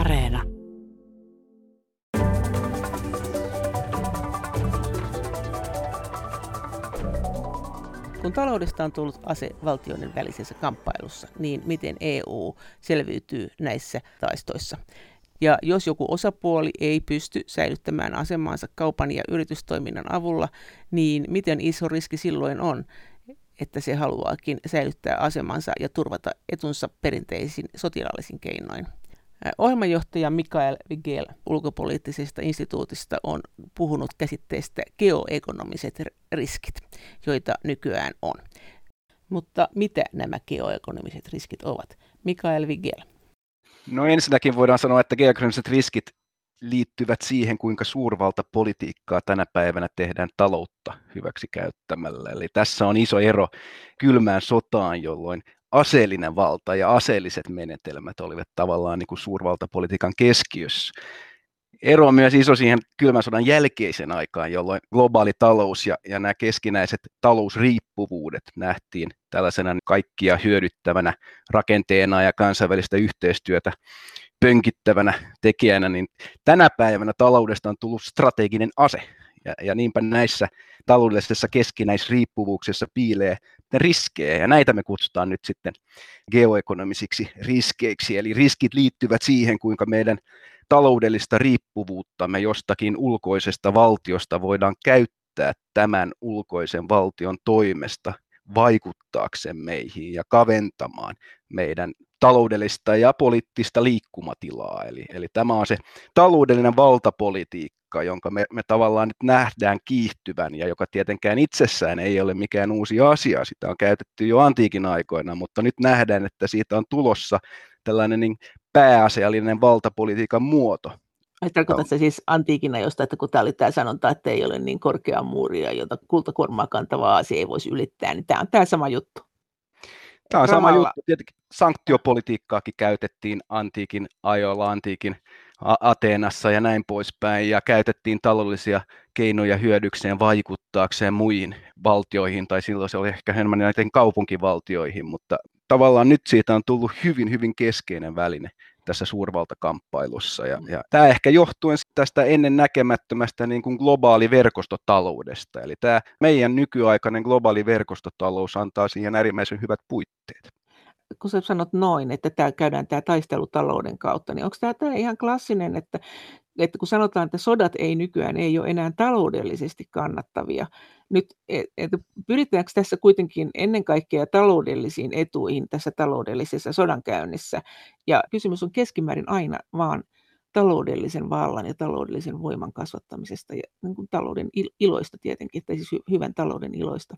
Areena. Kun taloudesta on tullut ase valtioiden välisessä kamppailussa, niin miten EU selviytyy näissä taistoissa? Ja jos joku osapuoli ei pysty säilyttämään asemaansa kaupan ja yritystoiminnan avulla, niin miten iso riski silloin on, että se haluaakin säilyttää asemansa ja turvata etunsa perinteisin sotilaallisin keinoin? Ohjelmanjohtaja Mikael Wigell ulkopoliittisesta instituutista on puhunut käsitteestä geoekonomiset riskit, joita nykyään on. Mutta mitä nämä geoekonomiset riskit ovat? Mikael Wigell. No ensinnäkin voidaan sanoa, että geoekonomiset riskit liittyvät siihen, kuinka suurvaltapolitiikkaa tänä päivänä tehdään taloutta hyväksi käyttämällä. Eli tässä on iso ero kylmään sotaan, jolloin aseellinen valta ja aseelliset menetelmät olivat tavallaan niin kuin suurvaltapolitiikan keskiössä. Ero on myös iso siihen kylmän sodan jälkeisen aikaan, jolloin globaali talous ja nämä keskinäiset talousriippuvuudet nähtiin tällaisena kaikkia hyödyttävänä rakenteena ja kansainvälistä yhteistyötä pönkittävänä tekijänä, niin tänä päivänä taloudesta on tullut strateginen ase. Ja niinpä näissä taloudellisissa keskinäisriippuvuuksissa piilee riskejä, ja näitä me kutsutaan nyt sitten geoekonomisiksi riskeiksi, eli riskit liittyvät siihen, kuinka meidän taloudellista riippuvuuttamme jostakin ulkoisesta valtiosta voidaan käyttää tämän ulkoisen valtion toimesta vaikuttaakseen meihin ja kaventamaan meidän taloudellista ja poliittista liikkumatilaa. Eli tämä on se taloudellinen valtapolitiikka, jonka me tavallaan nyt nähdään kiihtyvän ja joka tietenkään itsessään ei ole mikään uusi asia. Sitä on käytetty jo antiikin aikoina, mutta nyt nähdään, että siitä on tulossa tällainen niin pääasiallinen valtapolitiikan muoto. Tarkoitatko se siis antiikina jostain, että kun tämä oli tämä sanonta, että ei ole niin korkeaa muuria, jota kultakuormaa kantava asia ei voisi ylittää, niin tämä on tämä sama juttu. Tämä on sama juttu. Tietenkin sanktiopolitiikkaakin käytettiin antiikin ajoilla, antiikin Ateenassa ja näin poispäin, ja käytettiin taloudellisia keinoja hyödykseen vaikuttaakseen muihin valtioihin, tai silloin se oli ehkä enemmän näiden kaupunkivaltioihin, mutta tavallaan nyt siitä on tullut hyvin, hyvin keskeinen väline tässä suurvaltakamppailussa. Ja tämä ehkä johtuen tästä ennennäkemättömästä niin kuin globaali verkostotaloudesta. Eli tämä meidän nykyaikainen globaali verkostotalous antaa siihen äärimmäisen hyvät puitteet. Kun sä sanot noin, että tämä käydään tämä taistelutalouden kautta, niin onko tämä ihan klassinen, että kun sanotaan, että sodat ei nykyään ei ole enää taloudellisesti kannattavia, nyt pyritäänkö tässä kuitenkin ennen kaikkea taloudellisiin etuihin tässä taloudellisessa sodankäynnissä, ja kysymys on keskimäärin aina vaan taloudellisen vallan ja taloudellisen voiman kasvattamisesta ja niin kuin talouden iloista tietenkin, tai siis hyvän talouden iloista.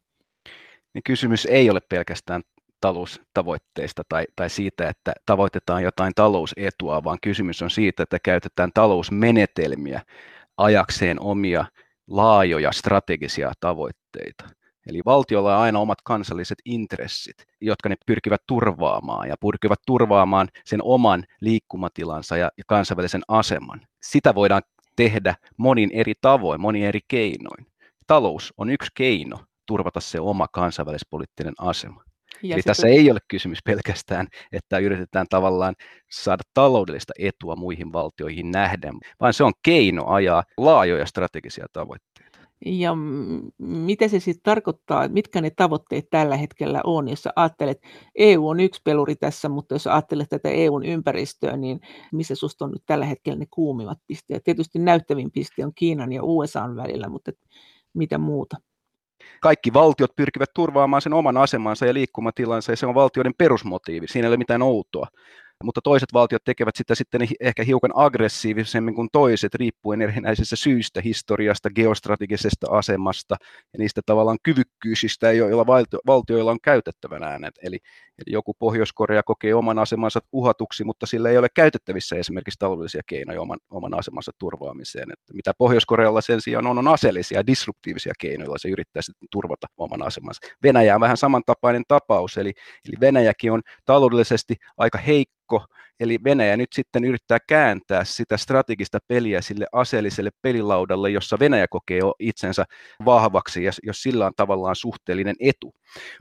Niin kysymys ei ole pelkästään taloustavoitteista tai siitä, että tavoitetaan jotain talousetua, vaan kysymys on siitä, että käytetään talousmenetelmiä ajakseen omia laajoja strategisia tavoitteita. Eli valtiolla on aina omat kansalliset intressit, jotka ne pyrkivät turvaamaan ja sen oman liikkumatilansa ja kansainvälisen aseman. Sitä voidaan tehdä monin eri tavoin, monin eri keinoin. Talous on yksi keino turvata se oma kansainvälispoliittinen asema. Eli tässä ei ole kysymys pelkästään, että yritetään tavallaan saada taloudellista etua muihin valtioihin nähden, vaan se on keino ajaa laajoja strategisia tavoitteita. Ja mitä se sitten tarkoittaa, mitkä ne tavoitteet tällä hetkellä on, jos ajattelet, EU on yksi peluri tässä, mutta jos ajattelet tätä EUn ympäristöä, niin missä susta on nyt tällä hetkellä ne kuumimmat pisteet? Tietysti näyttävin piste on Kiinan ja USA:n välillä, mutta mitä muuta? Kaikki valtiot pyrkivät turvaamaan sen oman asemansa ja liikkumatilansa, ja se on valtioiden perusmotiivi. Siinä ei ole mitään outoa. Mutta toiset valtiot tekevät sitä sitten ehkä hiukan aggressiivisemmin kuin toiset, riippuen erinäisistä syistä, historiasta, geostrategisesta asemasta ja niistä tavallaan kyvykkyysistä, joilla valtioilla on käytettävänä äänet. Eli joku Pohjois-Korea kokee oman asemansa uhatuksi, mutta sillä ei ole käytettävissä esimerkiksi taloudellisia keinoja oman asemansa turvaamiseen. Että mitä Pohjois-Korealla sen sijaan on aseellisia, disruptiivisia keinoja, se yrittää sitten turvata oman asemansa. Venäjä on vähän samantapainen tapaus, eli Venäjäkin on taloudellisesti aika heikko. Eli Venäjä nyt sitten yrittää kääntää sitä strategista peliä sille aseelliselle pelilaudalle, jossa Venäjä kokee itsensä vahvaksi, ja jos sillä on tavallaan suhteellinen etu.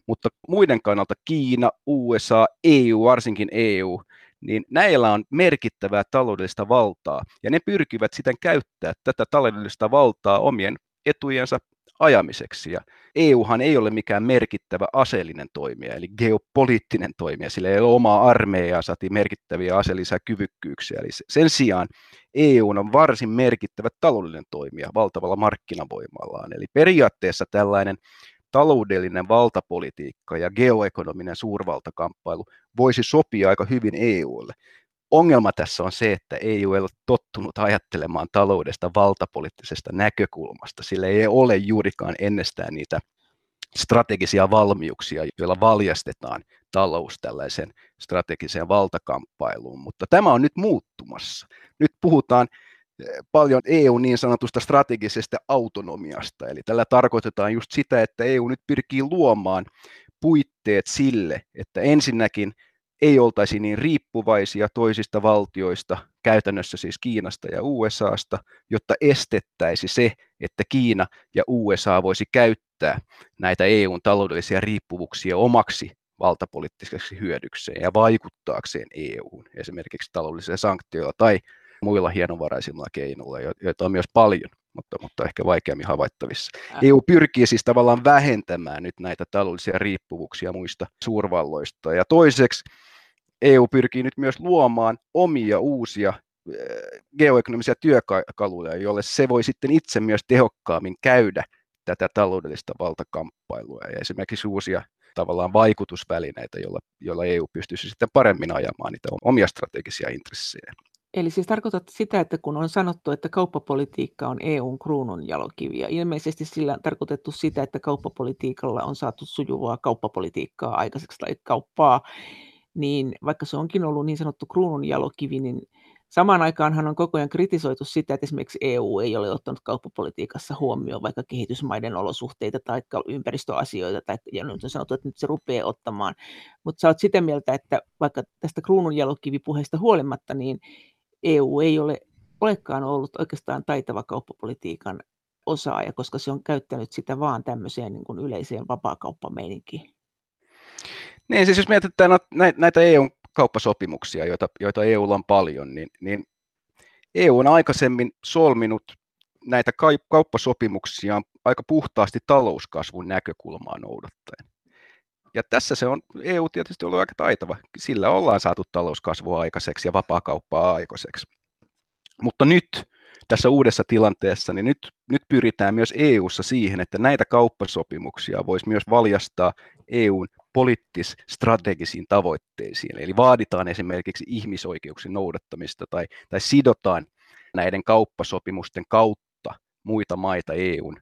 Mutta muiden kannalta Kiina, USA, EU, varsinkin EU, niin näillä on merkittävää taloudellista valtaa, ja ne pyrkivät sitten käyttää tätä taloudellista valtaa omien etujensa ajamiseksi, ja EUhan ei ole mikään merkittävä aseellinen toimija, eli geopoliittinen toimija, sillä ei ole omaa armeijaa, saati merkittäviä aseellisia kyvykkyyksiä, eli sen sijaan EU on varsin merkittävä taloudellinen toimija valtavalla markkinavoimallaan, eli periaatteessa tällainen taloudellinen valtapolitiikka ja geoekonominen suurvaltakamppailu voisi sopia aika hyvin EUlle. Ongelma tässä on se, että EU ei ole tottunut ajattelemaan taloudesta valtapoliittisesta näkökulmasta, sillä ei ole juurikaan ennestään niitä strategisia valmiuksia, joilla valjastetaan talous tällaiseen strategiseen valtakamppailuun, mutta tämä on nyt muuttumassa. Nyt puhutaan paljon EU niin sanotusta strategisesta autonomiasta, eli tällä tarkoitetaan just sitä, että EU nyt pyrkii luomaan puitteet sille, että ensinnäkin ei oltaisi niin riippuvaisia toisista valtioista, käytännössä siis Kiinasta ja USAsta, jotta estettäisi se, että Kiina ja USA voisi käyttää näitä EUn taloudellisia riippuvuuksia omaksi valtapoliittiseksi hyödykseen ja vaikuttaakseen EU:hun, esimerkiksi taloudellisilla sanktioilla tai muilla hienovaraisilla keinoilla, joita on myös paljon, mutta ehkä vaikeammin havaittavissa. EU pyrkii siis tavallaan vähentämään nyt näitä taloudellisia riippuvuuksia muista suurvalloista. Ja toiseksi EU pyrkii nyt myös luomaan omia uusia geoekonomisia työkaluja, joille se voi sitten itse myös tehokkaammin käydä tätä taloudellista valtakamppailua ja esimerkiksi uusia tavallaan vaikutusvälineitä, joilla EU pystyisi sitten paremmin ajamaan niitä omia strategisia intressejä. Eli siis tarkoitat sitä, että kun on sanottu, että kauppapolitiikka on EUn kruununjalokivi, ja ilmeisesti sillä on tarkoitettu sitä, että kauppapolitiikalla on saatu sujuvaa kauppapolitiikkaa aikaiseksi tai kauppaa, niin vaikka se onkin ollut niin sanottu kruununjalokivi, niin samaan aikaanhan on koko ajan kritisoitu sitä, että esimerkiksi EU ei ole ottanut kauppapolitiikassa huomioon vaikka kehitysmaiden olosuhteita tai ympäristöasioita, ja nyt on sanottu, että nyt se rupeaa ottamaan. Mutta sä oot sitä mieltä, että vaikka tästä kruununjalokivipuheesta huolimatta, niin EU ei olekaan ollut oikeastaan taitava kauppapolitiikan osaaja, koska se on käyttänyt sitä vaan tämmöiseen niin kuin yleiseen vapaakauppameininkiin. Niin, siis jos mietitään näitä EUn kauppasopimuksia, joita EUlla on paljon, niin EU on aikaisemmin solminut näitä kauppasopimuksiaan aika puhtaasti talouskasvun näkökulmaa noudattaen. Ja tässä se on EU tietysti ollut aika taitava. Sillä ollaan saatu talouskasvua aikaiseksi ja vapaakauppaa aikaiseksi. Mutta nyt tässä uudessa tilanteessa, niin nyt pyritään myös EU:ssa siihen, että näitä kauppasopimuksia voisi myös valjastaa EU:n poliittis-strategisiin tavoitteisiin. Eli vaaditaan esimerkiksi ihmisoikeuksien noudattamista tai sidotaan näiden kauppasopimusten kautta muita maita EU:n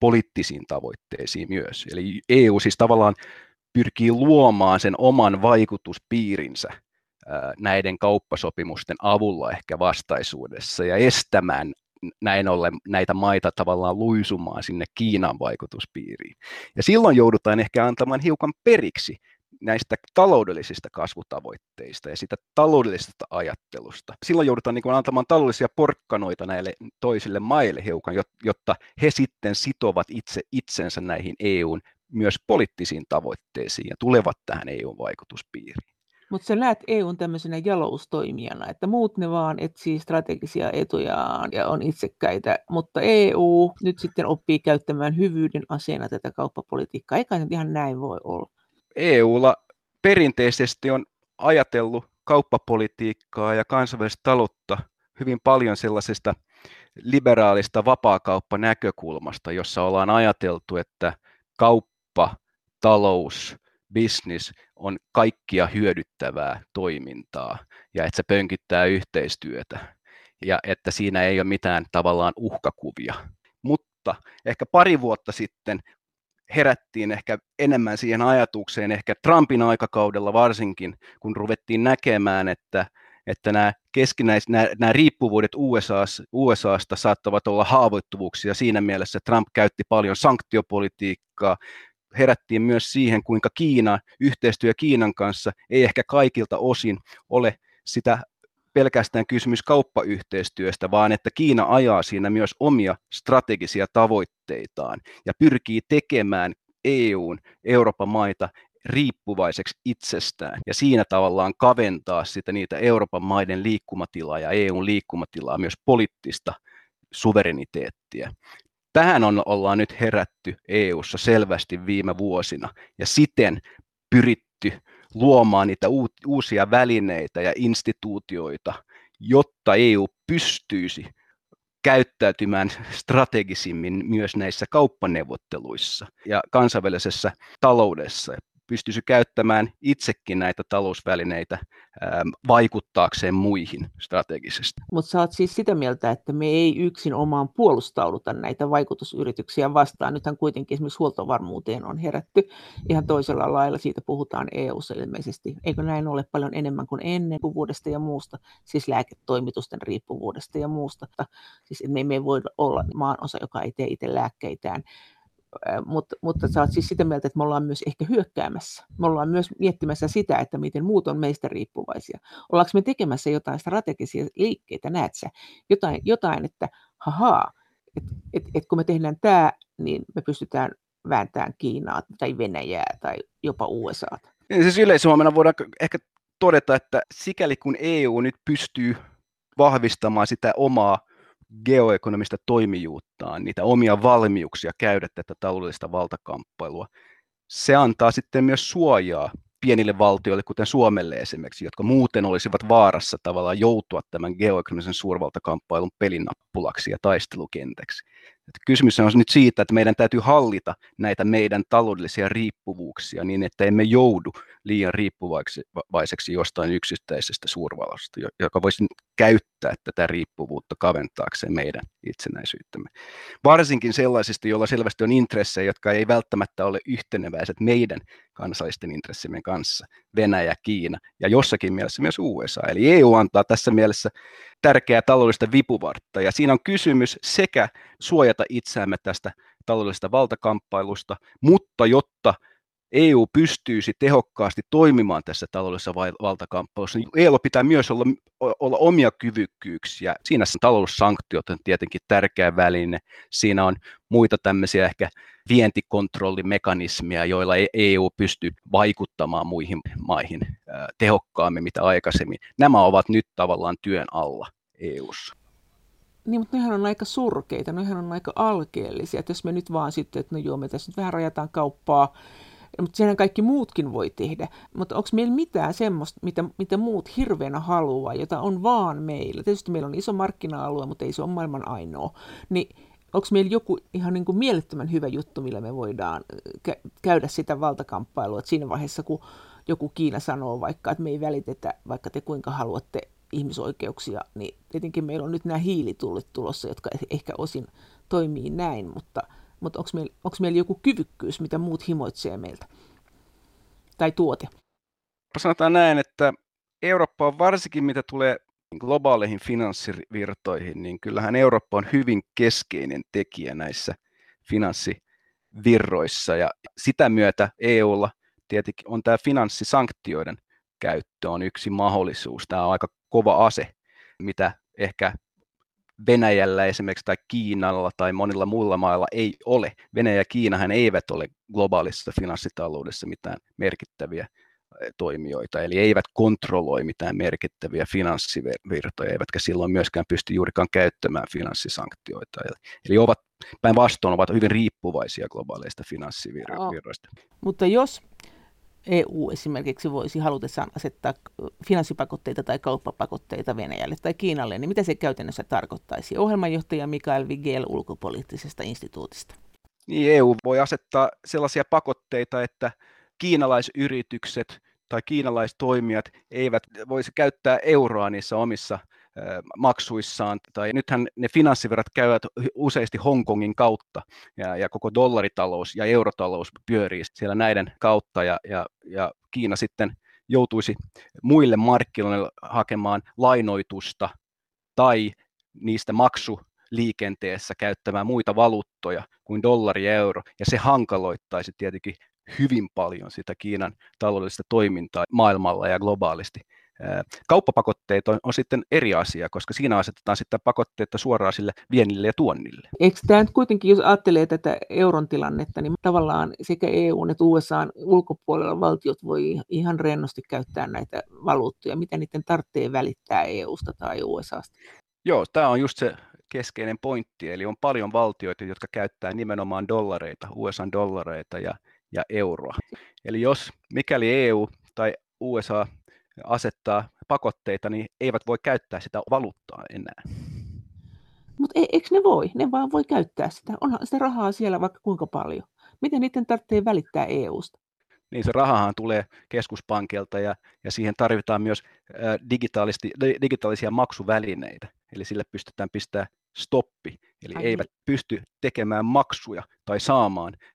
poliittisiin tavoitteisiin myös. Eli EU siis tavallaan pyrkii luomaan sen oman vaikutuspiirinsä näiden kauppasopimusten avulla ehkä vastaisuudessa ja estämään näin ollen näitä maita tavallaan luisumaan sinne Kiinan vaikutuspiiriin. Ja silloin joudutaan ehkä antamaan hiukan periksi näistä taloudellisista kasvutavoitteista ja sitä taloudellisesta ajattelusta. Silloin joudutaan niin kuin antamaan taloudellisia porkkanoita näille toisille maille hiukan, jotta he sitten sitovat itsensä näihin EU:n myös poliittisiin tavoitteisiin ja tulevat tähän EU-vaikutuspiiriin. Mutta sä näet EUn tämmöisenä jaloustoimijana, että muut ne vaan etsii strategisia etujaan ja on itsekkäitä, mutta EU nyt sitten oppii käyttämään hyvyyden aseena tätä kauppapolitiikkaa. Eikä se ihan näin voi olla. EUlla perinteisesti on ajatellut kauppapolitiikkaa ja kansainvälistä taloutta hyvin paljon sellaisesta liberaalista vapaakauppanäkökulmasta, jossa ollaan ajateltu, että kauppa, talous, business on kaikkia hyödyttävää toimintaa ja että se pönkittää yhteistyötä ja että siinä ei ole mitään tavallaan uhkakuvia. Mutta ehkä pari vuotta sitten herättiin ehkä enemmän siihen ajatukseen, ehkä Trumpin aikakaudella varsinkin, kun ruvettiin näkemään, että nämä riippuvuudet USAsta saattavat olla haavoittuvuuksia siinä mielessä, että Trump käytti paljon sanktiopolitiikkaa. Herättiin myös siihen, kuinka yhteistyö Kiinan kanssa ei ehkä kaikilta osin ole sitä pelkästään kysymys kauppayhteistyöstä, vaan että Kiina ajaa siinä myös omia strategisia tavoitteitaan ja pyrkii tekemään EU:n Euroopan maita riippuvaiseksi itsestään ja siinä tavallaan kaventaa sitä niitä Euroopan maiden liikkumatilaa ja EUn liikkumatilaa, myös poliittista suvereniteettia. Tähän ollaan nyt herätty EU:ssa selvästi viime vuosina ja siten pyritty luomaan niitä uusia välineitä ja instituutioita, jotta EU pystyisi käyttäytymään strategisimmin myös näissä kauppaneuvotteluissa ja kansainvälisessä taloudessa. Pystyisi käyttämään itsekin näitä talousvälineitä vaikuttaakseen muihin strategisesti. Mutta sä oot siis sitä mieltä, että me ei yksin omaan puolustauduta näitä vaikutusyrityksiä vastaan. Nythän kuitenkin esimerkiksi huoltovarmuuteen on herätty ihan toisella lailla. Siitä puhutaan EU:ssa ilmeisesti. Eikö näin ole paljon enemmän kuin ennen riippuvuudesta ja muusta, siis lääketoimitusten riippuvuudesta ja muusta. Siis me emme voi olla maanosa, joka ei tee itse lääkkeitään. Mutta sä oot siis sitä mieltä, että me ollaan myös ehkä hyökkäämässä. Me ollaan myös miettimässä sitä, että miten muut on meistä riippuvaisia. Ollaanko me tekemässä jotain strategisia liikkeitä, näet sä? Jotain että hahaa, että kun me tehdään tämä, niin me pystytään vääntämään Kiinaa tai Venäjää tai jopa USAta. Siis yleishuomenna voidaan ehkä todeta, että sikäli kun EU nyt pystyy vahvistamaan sitä omaa geoekonomista toimijuuttaan, niitä omia valmiuksia käydä tätä taloudellista valtakamppailua. Se antaa sitten myös suojaa pienille valtioille, kuten Suomelle esimerkiksi, jotka muuten olisivat vaarassa tavallaan joutua tämän geoekonomisen suurvaltakamppailun pelinappulaksi ja taistelukentäksi. Että kysymys on nyt siitä, että meidän täytyy hallita näitä meidän taloudellisia riippuvuuksia niin, että emme joudu liian riippuvaiseksi jostain yksittäisestä suurvallasta, joka voisi käyttää tätä riippuvuutta kaventaakseen meidän itsenäisyyttämme. Varsinkin sellaisista, joilla selvästi on intressejä, jotka ei välttämättä ole yhteneväiset meidän kansallisten intressimme kanssa, Venäjä, Kiina ja jossakin mielessä myös USA. Eli EU antaa tässä mielessä tärkeää taloudellista vipuvartta ja siinä on kysymys sekä suojata itseämme tästä taloudellisesta valtakamppailusta, mutta jotta EU pystyisi tehokkaasti toimimaan tässä taloudellisessa valtakamppailussa, niin EU pitää myös olla omia kyvykkyyksiä. Siinä taloussanktiot on tietenkin tärkeä väline. Siinä on muita tämmöisiä ehkä vientikontrollimekanismeja, joilla EU pystyy vaikuttamaan muihin maihin tehokkaammin mitä aikaisemmin. Nämä ovat nyt tavallaan työn alla EU:ssa. Niin, mutta nehän on aika surkeita, nehän on aika alkeellisia. Että jos me nyt vaan sitten, että no joo, me tässä nyt vähän rajataan kauppaa, mutta senhän kaikki muutkin voi tehdä. Mutta onko meillä mitään semmoista, mitä muut hirveänä haluaa, jota on vaan meillä? Tietysti meillä on iso markkina-alue, mutta ei se ole maailman ainoa. Niin onko meillä joku ihan niin kuin mielettömän hyvä juttu, millä me voidaan käydä sitä valtakamppailua? Et siinä vaiheessa, kun joku Kiina sanoo vaikka, että me ei välitetä, vaikka te kuinka haluatte ihmisoikeuksia, niin tietenkin meillä on nyt nämä hiilitullit tulossa, jotka ehkä osin toimii näin, mutta onko meillä joku kyvykkyys, mitä muut himoitsee meiltä? Tai tuote? Sanotaan näin, että Eurooppa on varsinkin, mitä tulee globaaleihin finanssivirtoihin, niin kyllähän Eurooppa on hyvin keskeinen tekijä näissä finanssivirroissa, ja sitä myötä EUlla tietenkin on tämä finanssisanktioiden käyttö on yksi mahdollisuus. Tämä on aika kova ase, mitä ehkä Venäjällä esimerkiksi tai Kiinalla tai monilla muilla mailla ei ole. Venäjä ja Kiinahan eivät ole globaalissa finanssitaloudessa mitään merkittäviä toimijoita, eli eivät kontrolloi mitään merkittäviä finanssivirtoja, eivätkä silloin myöskään pysty juurikaan käyttämään finanssisanktioita. Eli ovat päinvastoin ovat hyvin riippuvaisia globaaleista finanssivirroista. Mutta jos EU esimerkiksi voisi halutessaan asettaa finanssipakotteita tai kauppapakotteita Venäjälle tai Kiinalle, niin mitä se käytännössä tarkoittaisi? Ohjelmanjohtaja Mikael Wigell Ulkopoliittisesta instituutista. Niin, EU voi asettaa sellaisia pakotteita, että kiinalaisyritykset tai kiinalaistoimijat eivät voisi käyttää euroa niissä omissa maksuissaan. Tai nythän ne finanssivirrat käyvät useasti Hongkongin kautta ja koko dollaritalous ja eurotalous pyörii siellä näiden kautta ja Kiina sitten joutuisi muille markkinoille hakemaan lainoitusta tai niistä maksuliikenteessä käyttämään muita valuuttoja kuin dollari ja euro ja se hankaloittaisi tietenkin hyvin paljon sitä Kiinan taloudellista toimintaa maailmalla ja globaalisti Kauppapakotteet on sitten eri asia, koska siinä asetetaan sitten pakotteita suoraan sille viennille ja tuonnille. Eikö tämä nyt kuitenkin, jos ajattelee tätä euron tilannetta, niin tavallaan sekä EU että USA:n ulkopuolella valtiot voi ihan rennosti käyttää näitä valuuttoja. Mitä niiden tarvitsee välittää EUsta tai USAsta? Joo, tämä on just se keskeinen pointti. Eli on paljon valtioita, jotka käyttää nimenomaan dollareita, USA:n dollareita ja euroa. Eli mikäli EU tai USA asettaa pakotteita, niin eivät voi käyttää sitä valuuttaa enää. Mutta eikö ne voi? Ne vaan voi käyttää sitä. Onhan sitä rahaa siellä vaikka kuinka paljon. Miten niiden tarvitsee välittää EUsta? Niin se rahahan tulee keskuspankilta ja siihen tarvitaan myös digitaalisia maksuvälineitä. Eli sille pystytään pistämään stoppi. Eli eivät pysty tekemään maksuja tai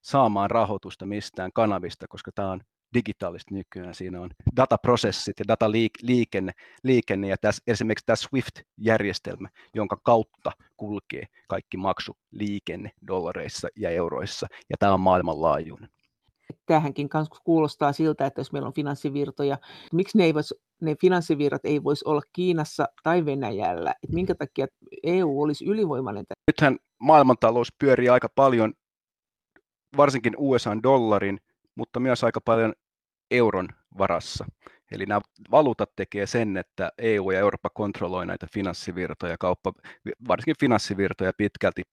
saamaan rahoitusta mistään kanavista, koska tämä on digitaalista nykyään. Siinä on dataprosessit ja dataliikenne ja esimerkiksi tämä Swift-järjestelmä, jonka kautta kulkee kaikki maksuliikenne dollareissa ja euroissa, ja tämä on maailmanlaajuinen. Tämähänkin kuulostaa siltä, että jos meillä on finanssivirtoja, miksi ne finanssivirrat ei voisi olla Kiinassa tai Venäjällä? Et minkä takia EU olisi ylivoimainen? Nythän maailmantalous pyörii aika paljon, varsinkin USA:n dollarin, mutta myös aika paljon euron varassa. Eli nämä valuutat tekee sen, että EU ja Eurooppa kontrolloi näitä finanssivirtoja, varsinkin finanssivirtoja pitkälti.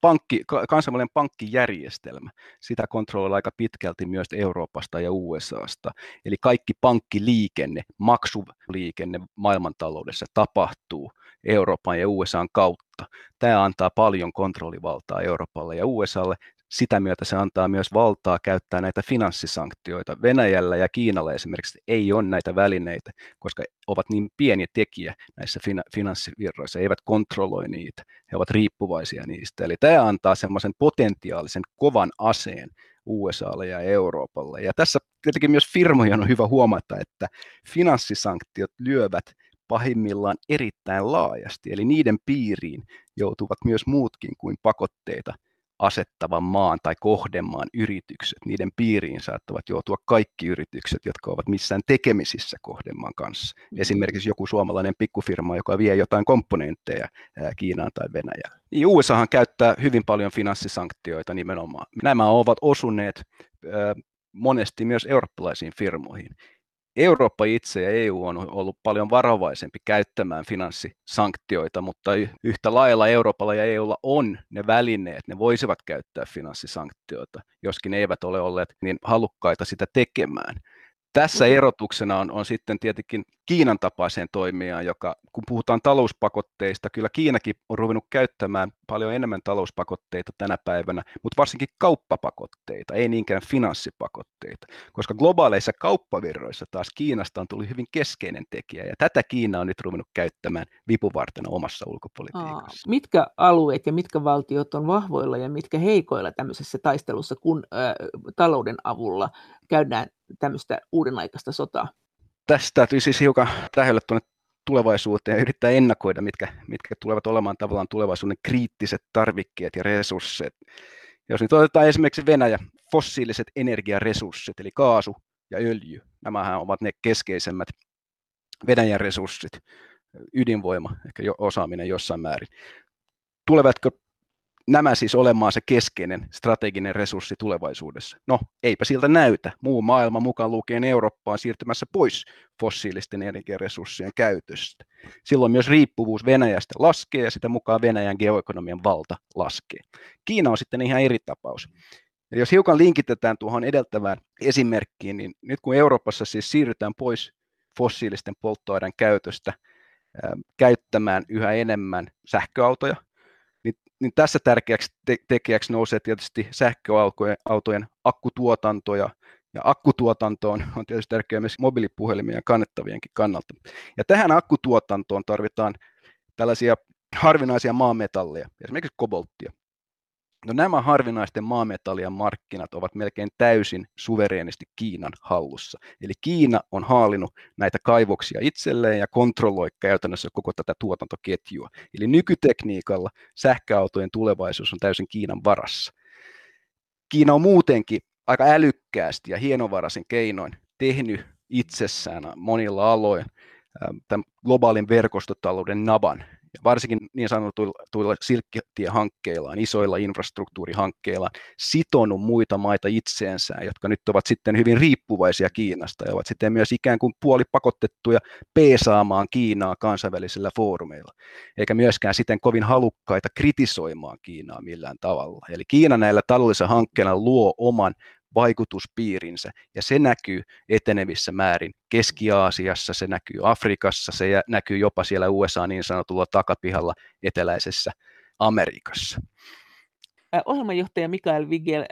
Kansainvälinen pankkijärjestelmä, sitä kontrolloi aika pitkälti myös Euroopasta ja USAsta. Eli kaikki pankkiliikenne, maksuliikenne maailmantaloudessa tapahtuu Euroopan ja USAn kautta. Tämä antaa paljon kontrollivaltaa Euroopalle ja USAlle. Sitä myötä se antaa myös valtaa käyttää näitä finanssisanktioita. Venäjällä ja Kiinalla esimerkiksi ei ole näitä välineitä, koska ovat niin pieniä tekijä näissä finanssivirroissa, eivät kontrolloi niitä, he ovat riippuvaisia niistä. Eli tämä antaa semmoisen potentiaalisen kovan aseen USAlle ja Euroopalle. Ja tässä tietenkin myös firmojen on hyvä huomata, että finanssisanktiot lyövät pahimmillaan erittäin laajasti, eli niiden piiriin joutuvat myös muutkin kuin pakotteita asettavan maan tai kohdemaan yritykset. Niiden piiriin saattavat joutua kaikki yritykset, jotka ovat missään tekemisissä kohdemaan kanssa. Esimerkiksi joku suomalainen pikkufirma, joka vie jotain komponentteja Kiinaan tai Venäjälle. USAhan käyttää hyvin paljon finanssisanktioita nimenomaan. Nämä ovat osuneet monesti myös eurooppalaisiin firmoihin. Eurooppa itse ja EU on ollut paljon varovaisempi käyttämään finanssisanktioita, mutta yhtä lailla Euroopalla ja EUlla on ne välineet, ne voisivat käyttää finanssisanktioita, joskin ne eivät ole olleet niin halukkaita sitä tekemään. Tässä erotuksena on sitten tietenkin Kiinan tapaiseen toimijaan, joka kun puhutaan talouspakotteista, kyllä Kiinakin on ruvennut käyttämään paljon enemmän talouspakotteita tänä päivänä, mutta varsinkin kauppapakotteita, ei niinkään finanssipakotteita, koska globaaleissa kauppavirroissa taas Kiinasta on tullut hyvin keskeinen tekijä ja tätä Kiina on nyt ruvennut käyttämään vipuvartena omassa ulkopolitiikassa. Mitkä alueet ja mitkä valtiot on vahvoilla ja mitkä heikoilla tämmöisessä taistelussa, kun talouden avulla käydään tämmöistä uudenaikaista sotaa? Tästä täytyy siis hiukan tähdätä tuonne tulevaisuuteen ja yrittää ennakoida, mitkä tulevat olemaan tavallaan tulevaisuuden kriittiset tarvikkeet ja resurssit. Jos nyt otetaan esimerkiksi Venäjä, fossiiliset energiaresurssit, eli kaasu ja öljy, nämähän ovat ne keskeisemmät Venäjän resurssit, ydinvoima, ehkä osaaminen jossain määrin. Tulevatko nämä siis olemaan se keskeinen strateginen resurssi tulevaisuudessa? No, eipä siltä näytä. Muu maailma mukaan lukien Eurooppa on siirtymässä pois fossiilisten energiaresurssien käytöstä. Silloin myös riippuvuus Venäjästä laskee ja sitä mukaan Venäjän geoekonomian valta laskee. Kiina on sitten ihan eri tapaus. Ja jos hiukan linkitetään tuohon edeltävään esimerkkiin, niin nyt kun Euroopassa siis siirrytään pois fossiilisten polttoaineiden käytöstä käyttämään yhä enemmän sähköautoja, niin tässä tärkeäksi tekijäksi nousee tietysti sähköautojen akkutuotanto, ja akkutuotantoon on tietysti tärkeää myös mobiilipuhelimien ja kannettavienkin kannalta. Ja tähän akkutuotantoon tarvitaan tällaisia harvinaisia maametalleja, esimerkiksi kobolttia. No nämä harvinaisten maametallien markkinat ovat melkein täysin suvereenisti Kiinan hallussa. Eli Kiina on haalinut näitä kaivoksia itselleen ja kontrolloi käytännössä koko tätä tuotantoketjua. Eli nykytekniikalla sähköautojen tulevaisuus on täysin Kiinan varassa. Kiina on muutenkin aika älykkäästi ja hienovaraisin keinoin tehnyt itsessään monilla aloilla tämän globaalin verkostotalouden navan. Ja varsinkin niin sanotuilla silkkitiehankkeillaan, isoilla infrastruktuurihankkeilla sitonut muita maita itseensä, jotka nyt ovat sitten hyvin riippuvaisia Kiinasta ja ovat sitten myös ikään kuin puolipakotettuja peesaamaan Kiinaa kansainvälisillä foorumeilla, eikä myöskään sitten kovin halukkaita kritisoimaan Kiinaa millään tavalla. Eli Kiina näillä taloudellisilla hankkeilla luo oman vaikutuspiirinsä, ja se näkyy etenevissä määrin Keski-Aasiassa, se näkyy Afrikassa, se näkyy jopa siellä USA niin sanotulla takapihalla eteläisessä Amerikassa. Ohjelmanjohtaja Mikael Wigell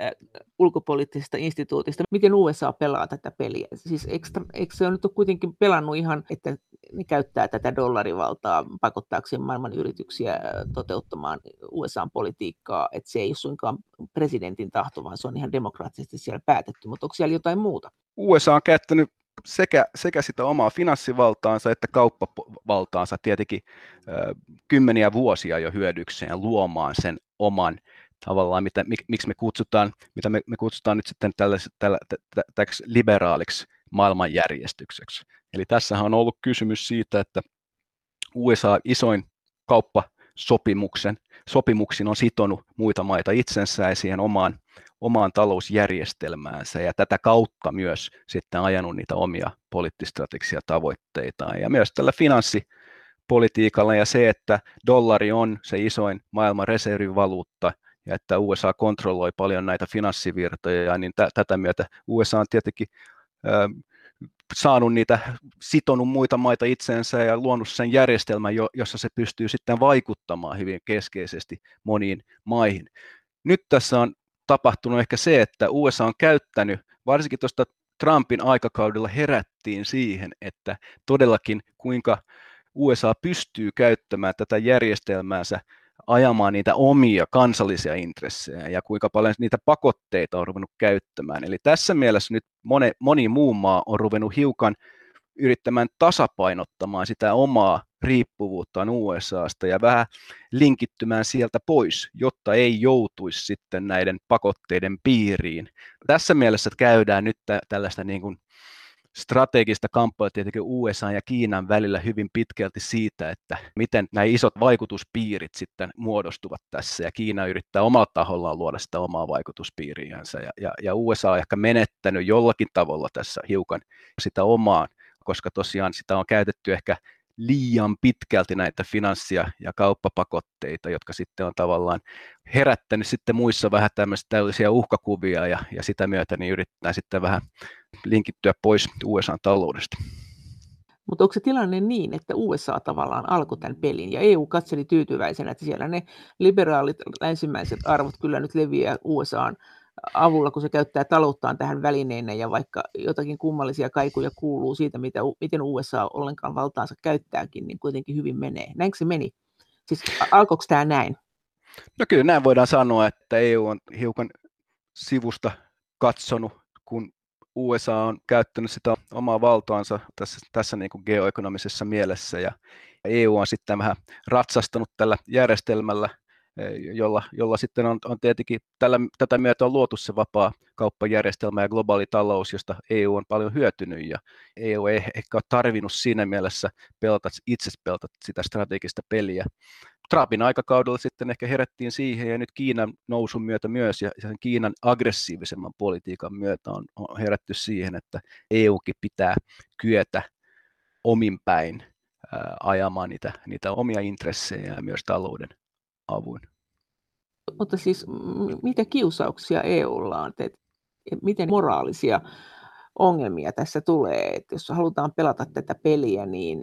Ulkopoliittisesta instituutista. Miten USA pelaa tätä peliä? Siis eikö se on nyt kuitenkin pelannut ihan, että ne käyttää tätä dollarivaltaa pakottaakseen maailman yrityksiä toteuttamaan USA-politiikkaa, että se ei ole suinkaan presidentin tahto, vaan se on ihan demokraattisesti siellä päätetty, mutta onko siellä jotain muuta? USA on käyttänyt sekä sitä omaa finanssivaltaansa että kauppavaltaansa tietenkin kymmeniä vuosia jo hyödykseen luomaan sen oman tavallaan, mitä me kutsutaan nyt sitten täksi liberaaliksi maailmanjärjestykseksi. Eli tässähän on ollut kysymys siitä, että USA isoin kauppasopimuksiin on sitonut muita maita itsensä ja siihen omaan talousjärjestelmäänsä, ja tätä kautta myös sitten ajanut niitä omia poliittistrategisia tavoitteitaan. Ja myös tällä finanssipolitiikalla ja se, että dollari on se isoin maailman reservivaluutta, ja että USA kontrolloi paljon näitä finanssivirtoja, niin tätä myötä USA on tietenkin saanut niitä, sitonut muita maita itsensä ja luonut sen järjestelmän, jossa se pystyy sitten vaikuttamaan hyvin keskeisesti moniin maihin. Nyt tässä on tapahtunut ehkä se, että USA on käyttänyt, varsinkin tuosta Trumpin aikakaudella herättiin siihen, että todellakin kuinka USA pystyy käyttämään tätä järjestelmäänsä ajamaan niitä omia kansallisia intressejä ja kuinka paljon niitä pakotteita on ruvennut käyttämään. Eli tässä mielessä nyt moni muu maa on ruvennut hiukan yrittämään tasapainottamaan sitä omaa riippuvuuttaan USAsta ja vähän linkittymään sieltä pois, jotta ei joutuisi sitten näiden pakotteiden piiriin. Tässä mielessä käydään nyt tällaista niin kuin strategista kamppailua tietenkin USA ja Kiinan välillä hyvin pitkälti siitä, että miten nämä isot vaikutuspiirit sitten muodostuvat tässä, ja Kiina yrittää omalla tahollaan luoda sitä omaa vaikutuspiiriänsä, ja USA on ehkä menettänyt jollakin tavalla tässä hiukan sitä omaa, koska tosiaan sitä on käytetty ehkä liian pitkälti näitä finanssia ja kauppapakotteita, jotka sitten on tavallaan herättänyt sitten muissa vähän tällaisia uhkakuvia, ja sitä myötä niin yritetään sitten vähän linkittyä pois USA:n taloudesta. Mutta onko se tilanne niin, että USA tavallaan alkoi tämän pelin ja EU katseli tyytyväisenä, että siellä ne liberaalit länsimäiset arvot kyllä nyt leviää USA:n avulla, kun se käyttää talouttaan tähän välineenä, ja vaikka jotakin kummallisia kaikuja kuuluu siitä, miten USA ollenkaan valtaansa käyttääkin, niin kuitenkin hyvin menee. Näinkö se meni? Siis alkoiko tämä näin? No kyllä näin voidaan sanoa, että EU on hiukan sivusta katsonut, kun USA on käyttänyt sitä omaa valtaansa tässä niin kuin geoekonomisessa mielessä, ja EU on sitten vähän ratsastanut tällä järjestelmällä, jolla sitten on tietenkin tätä myötä on luotu se vapaa kauppajärjestelmä ja globaali talous, josta EU on paljon hyötynyt, ja EU ei ehkä ole tarvinnut siinä mielessä pelata sitä strategista peliä. Trumpin aikakaudella sitten ehkä herättiin siihen, ja nyt Kiinan nousun myötä myös ja sen Kiinan aggressiivisemman politiikan myötä on herätty siihen, että EUkin pitää kyetä omin päin ajamaan niitä omia intressejä ja myös talouden avuin. Mutta siis mitä kiusauksia EUlla on? Miten moraalisia ongelmia tässä tulee? Et jos halutaan pelata tätä peliä, niin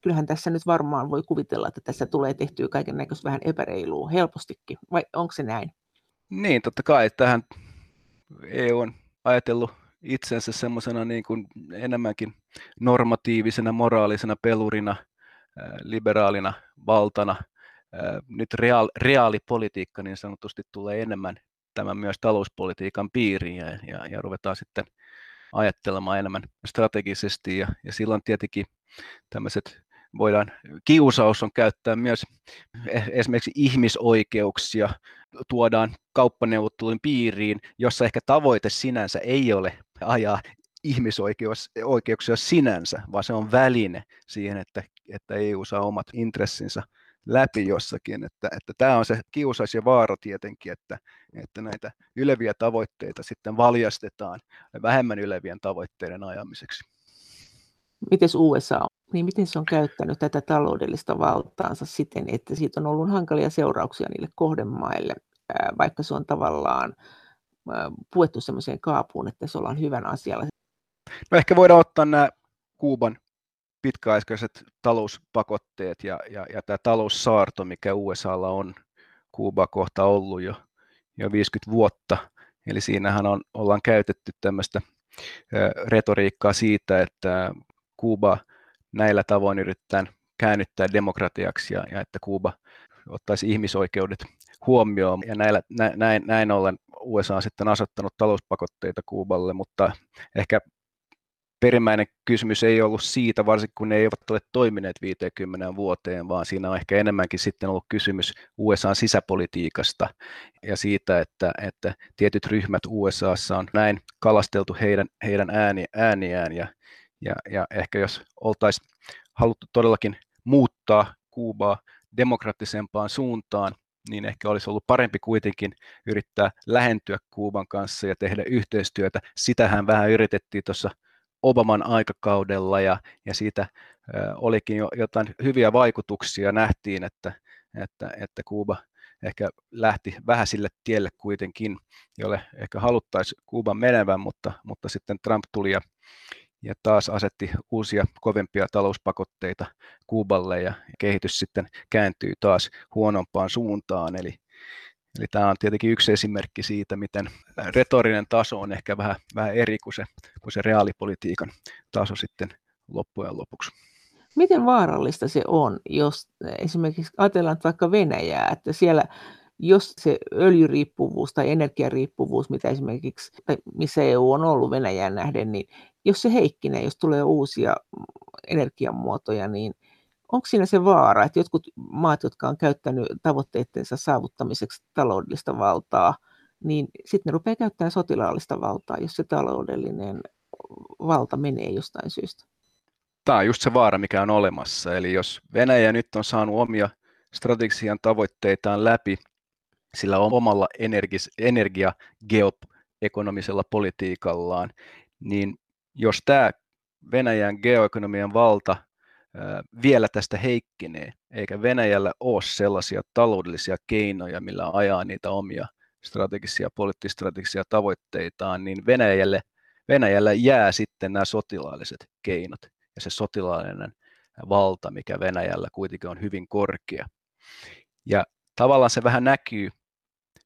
kyllähän tässä nyt varmaan voi kuvitella, että tässä tulee tehtyä kaiken näköistä vähän epäreilua helpostikin. Vai onko se näin? Niin, totta kai. Tähän EU on ajatellut itsensä semmoisena niin kuin enemmänkin normatiivisena, moraalisena pelurina, liberaalina valtana. Nyt reaalipolitiikka niin sanotusti tulee enemmän tämän myös talouspolitiikan piiriin, ja ruvetaan sitten ajattelemaan enemmän strategisesti, ja silloin tietenkin tämmöiset kiusaus on käyttää myös esimerkiksi ihmisoikeuksia, tuodaan kauppaneuvottelujen piiriin, jossa ehkä tavoite sinänsä ei ole ajaa ihmisoikeuksia sinänsä, vaan se on väline siihen, että EU saa omat intressinsä läpi jossakin. Että tämä on se kiusais ja vaara tietenkin, että näitä yleviä tavoitteita sitten valjastetaan vähemmän ylevien tavoitteiden ajamiseksi. Mites USA on? Niin miten se on käyttänyt tätä taloudellista valtaansa siten, että siitä on ollut hankalia seurauksia niille kohdemaille, vaikka se on tavallaan puettu sellaiseen kaapuun, että se ollaan hyvän asialla? No ehkä voidaan ottaa nämä Kuuban pitkäaikaiset talouspakotteet ja tämä taloussaarto, mikä USAlla on Kuuba kohta ollut jo 50 vuotta. Eli siinähän ollaan käytetty tällaista retoriikkaa siitä, että Kuuba näillä tavoin yritetään käännyttää demokratiaksi ja että Kuuba ottaisi ihmisoikeudet huomioon. Ja näin ollen USA on sitten asettanut talouspakotteita Kuuballe, mutta ehkä perimmäinen kysymys ei ollut siitä, varsinkin kun ne eivät ole toimineet 50 vuoteen, vaan siinä on ehkä enemmänkin sitten ollut kysymys USA:n sisäpolitiikasta ja siitä, että tietyt ryhmät USA:ssa on näin kalasteltu heidän ääniään ja ehkä jos oltaisiin haluttu todellakin muuttaa Kuubaa demokraattisempaan suuntaan, niin ehkä olisi ollut parempi kuitenkin yrittää lähentyä Kuuban kanssa ja tehdä yhteistyötä. Sitähän vähän yritettiin tuossa Obaman aikakaudella ja siitä olikin jo jotain hyviä vaikutuksia. Nähtiin, että Kuuba ehkä lähti vähän sille tielle kuitenkin, jolle ehkä haluttaisi Kuuban menevän, mutta sitten Trump tuli ja taas asetti uusia kovempia talouspakotteita Kuuballe ja kehitys sitten kääntyy taas huonompaan suuntaan. Eli tämä on tietenkin yksi esimerkki siitä, miten retorinen taso on ehkä vähän eri kuin se reaalipolitiikan taso sitten loppujen lopuksi. Miten vaarallista se on, jos esimerkiksi ajatellaan vaikka Venäjää, että siellä jos se öljyriippuvuus tai energiariippuvuus, mitä esimerkiksi, tai missä EU on ollut Venäjään nähden, niin jos se heikkinee, jos tulee uusia energiamuotoja, niin onko siinä se vaara, että jotkut maat, jotka on käyttänyt tavoitteittensa saavuttamiseksi taloudellista valtaa, niin sitten ne rupeaa käyttämään sotilaallista valtaa, jos se taloudellinen valta menee jostain syystä? Tämä on just se vaara, mikä on olemassa. Eli jos Venäjä nyt on saanut omia strategisian tavoitteitaan läpi sillä omalla energiageoekonomisella politiikallaan, niin jos tämä Venäjän geoekonomian valta vielä tästä heikkenee, eikä Venäjällä ole sellaisia taloudellisia keinoja, millä ajaa niitä omia strategisia, poliittistrategisia tavoitteitaan, niin Venäjällä jää sitten nämä sotilaalliset keinot ja se sotilaallinen valta, mikä Venäjällä kuitenkin on hyvin korkea. Ja tavallaan se vähän näkyy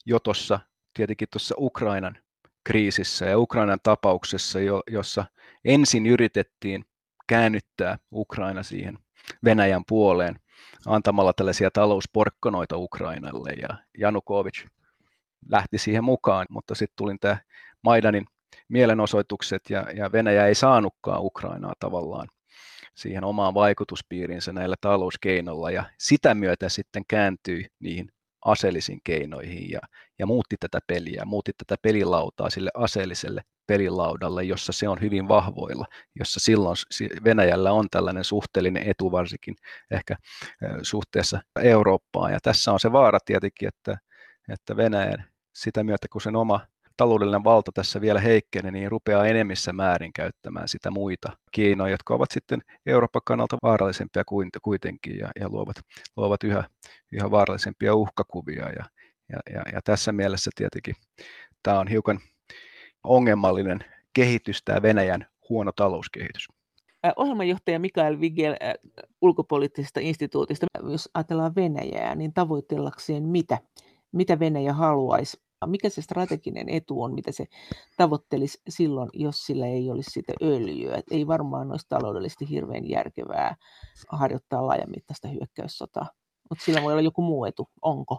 jo tuossa, tietenkin tuossa Ukrainan kriisissä ja Ukrainan tapauksessa, jossa ensin yritettiin käännyttää Ukraina siihen Venäjän puoleen antamalla tällaisia talousporkkonoita Ukrainalle ja Janukovic lähti siihen mukaan, mutta sitten tuli tämä Maidanin mielenosoitukset ja Venäjä ei saanutkaan Ukrainaa tavallaan siihen omaan vaikutuspiiriinsä näillä talouskeinoilla ja sitä myötä sitten kääntyi niihin aseellisiin keinoihin ja muutti tätä pelilautaa sille aseelliselle pelilaudalle, jossa se on hyvin vahvoilla, jossa silloin Venäjällä on tällainen suhteellinen etu varsinkin ehkä suhteessa Eurooppaan ja tässä on se vaara tietenkin, että Venäjän sitä myötä kun sen oma taloudellinen valta tässä vielä heikkenee, niin rupeaa enemmissä määrin käyttämään sitä muita keinoja, jotka ovat sitten Euroopan kannalta vaarallisempia kuitenkin ja luovat yhä vaarallisempia uhkakuvia. Ja tässä mielessä tietenkin tämä on hiukan ongelmallinen kehitys, tämä Venäjän huono talouskehitys. Ohjelmanjohtaja Mikael Wigell Ulkopoliittisesta instituutista. Jos ajatellaan Venäjää, niin tavoitellakseen mitä Venäjä haluaisi? Mikä se strateginen etu on, mitä se tavoittelisi silloin, jos sillä ei olisi sitä öljyä? Et ei varmaan olisi taloudellisesti hirveän järkevää harjoittaa laajamittaista hyökkäyssotaa, mutta sillä voi olla joku muu etu. Onko?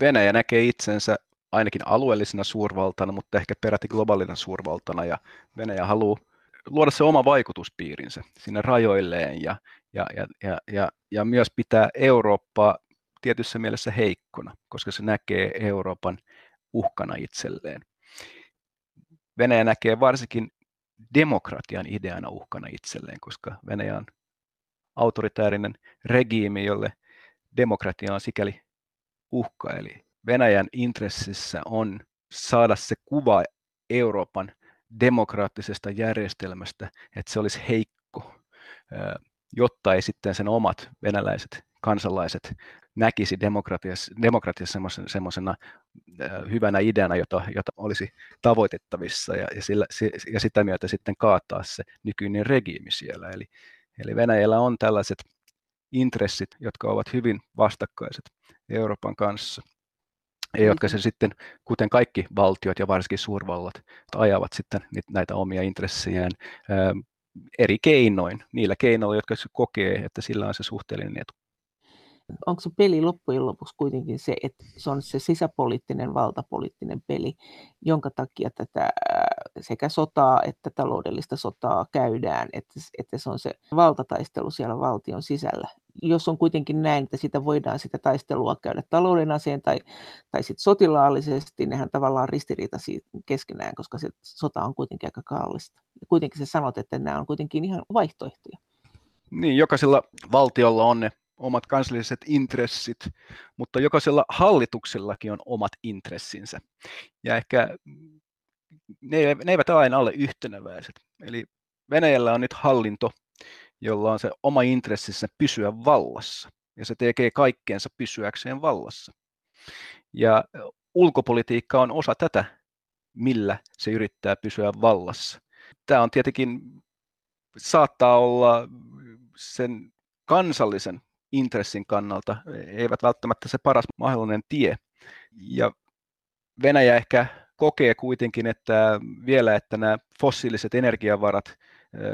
Venäjä näkee itsensä ainakin alueellisena suurvaltana, mutta ehkä peräti globaalina suurvaltana. Ja Venäjä haluaa luoda se oma vaikutuspiirinsä sinne rajoilleen ja myös pitää Eurooppaa tietyssä mielessä heikkona, koska se näkee Euroopan uhkana itselleen. Venäjä näkee varsinkin demokratian ideana uhkana itselleen, koska Venäjä on autoritäärinen regiimi, jolle demokratia on sikäli uhka. Eli Venäjän intressissä on saada se kuva Euroopan demokraattisesta järjestelmästä, että se olisi heikko, jotta ei sitten sen omat venäläiset kansalaiset näkisi demokratiassa semmoisena hyvänä ideana, jota olisi tavoitettavissa ja sitä myötä sitten kaataa se nykyinen regiimi siellä. Eli Venäjällä on tällaiset intressit, jotka ovat hyvin vastakkaiset Euroopan kanssa, ja jotka se sitten, kuten kaikki valtiot ja varsinkin suurvallat, ajavat sitten näitä omia intressejään eri keinoin, niillä keinoilla, jotka se kokee, että sillä on se suhteellinen etu. Onko se peli loppujen lopuksi kuitenkin se, että se on se sisäpoliittinen, valtapoliittinen peli, jonka takia tätä sekä sotaa että taloudellista sotaa käydään, että se on se valtataistelu siellä valtion sisällä? Jos on kuitenkin näin, että sitä voidaan sitä taistelua käydä talouden aseen tai sit sotilaallisesti, nehän tavallaan ristiriitaisia keskenään, koska se sota on kuitenkin aika kallista. Ja kuitenkin sä sanot, että nämä on kuitenkin ihan vaihtoehtoja. Niin, jokaisella valtiolla on ne omat kansalliset intressit, mutta jokaisella hallituksellakin on omat intressinsä. Ja ehkä ne eivät aina ole yhteneväiset. Eli Venäjällä on nyt hallinto, jolla on se oma intressissä pysyä vallassa, ja se tekee kaikkeensa pysyäkseen vallassa. Ja ulkopolitiikka on osa tätä, millä se yrittää pysyä vallassa. Tämä on tietenkin, saattaa olla sen kansallisen intressin kannalta, eivät välttämättä se paras mahdollinen tie. Ja Venäjä ehkä kokee kuitenkin, että vielä, että nämä fossiiliset energiavarat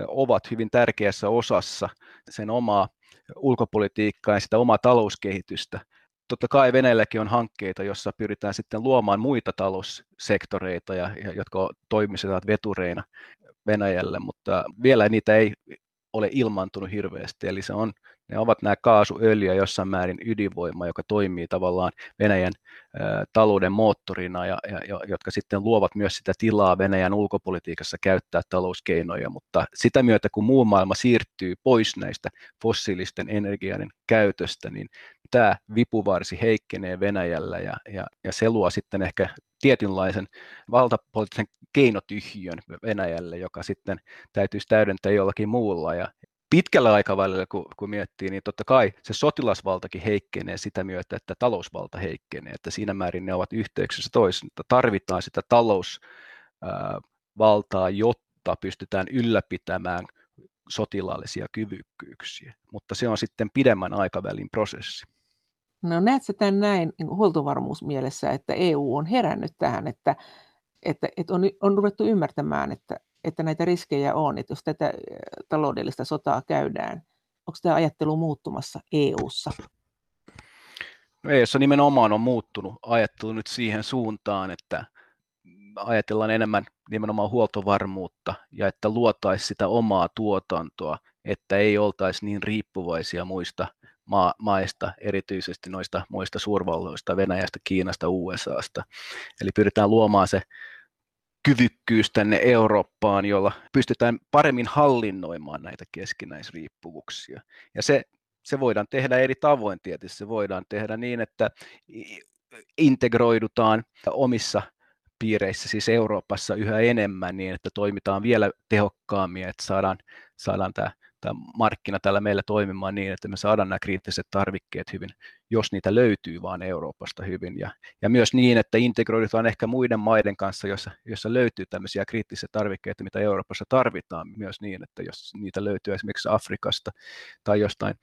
ovat hyvin tärkeässä osassa sen omaa ulkopolitiikkaa ja sitä omaa talouskehitystä. Totta kai Venäjälläkin on hankkeita, joissa pyritään sitten luomaan muita taloussektoreita, jotka toimisivat vetureina Venäjälle, mutta vielä niitä ei ole ilmaantunut hirveästi. Eli ne ovat nämä kaasuöljyä, jossain määrin ydinvoima, joka toimii tavallaan Venäjän talouden moottorina, ja jotka sitten luovat myös sitä tilaa Venäjän ulkopolitiikassa käyttää talouskeinoja, mutta sitä myötä, kun muu maailma siirtyy pois näistä fossiilisten energian käytöstä, niin tämä vipuvarsi heikkenee Venäjällä, ja se luo sitten ehkä tietynlaisen valtapoliittisen keinotyhjön Venäjälle, joka sitten täytyisi täydentää jollakin muulla, ja pitkällä aikavälillä, kun miettii, niin totta kai se sotilasvaltakin heikkenee sitä myötä, että talousvalta heikkenee, että siinä määrin ne ovat yhteyksissä toisiin, että tarvitaan sitä talousvaltaa, jotta pystytään ylläpitämään sotilaallisia kyvykkyyksiä, mutta se on sitten pidemmän aikavälin prosessi. No näetkö tämän näin huoltovarmuusmielessä, että EU on herännyt tähän, että on ruvettu ymmärtämään, että näitä riskejä on, että jos tätä taloudellista sotaa käydään, onko tämä ajattelu muuttumassa EU:ssa? No EU:ssa nimenomaan on muuttunut ajattelu nyt siihen suuntaan, että ajatellaan enemmän nimenomaan huoltovarmuutta ja että luotaisiin sitä omaa tuotantoa, että ei oltaisi niin riippuvaisia muista maista, erityisesti noista muista suurvalloista, Venäjästä, Kiinasta, USAsta. Eli pyritään luomaan se kyvykkyys tänne Eurooppaan, jolla pystytään paremmin hallinnoimaan näitä keskinäisriippuvuuksia. Ja se voidaan tehdä eri tavoin tietysti. Se voidaan tehdä niin, että integroidutaan omissa piireissä, siis Euroopassa yhä enemmän niin, että toimitaan vielä tehokkaammin, että saadaan tämä markkina täällä meillä toimimaan niin, että me saadaan nämä kriittiset tarvikkeet hyvin, jos niitä löytyy vaan Euroopasta hyvin. Ja myös niin, että integroidutaan ehkä muiden maiden kanssa, jossa löytyy tämmöisiä kriittisiä tarvikkeita, mitä Euroopassa tarvitaan myös niin, että jos niitä löytyy esimerkiksi Afrikasta tai jostain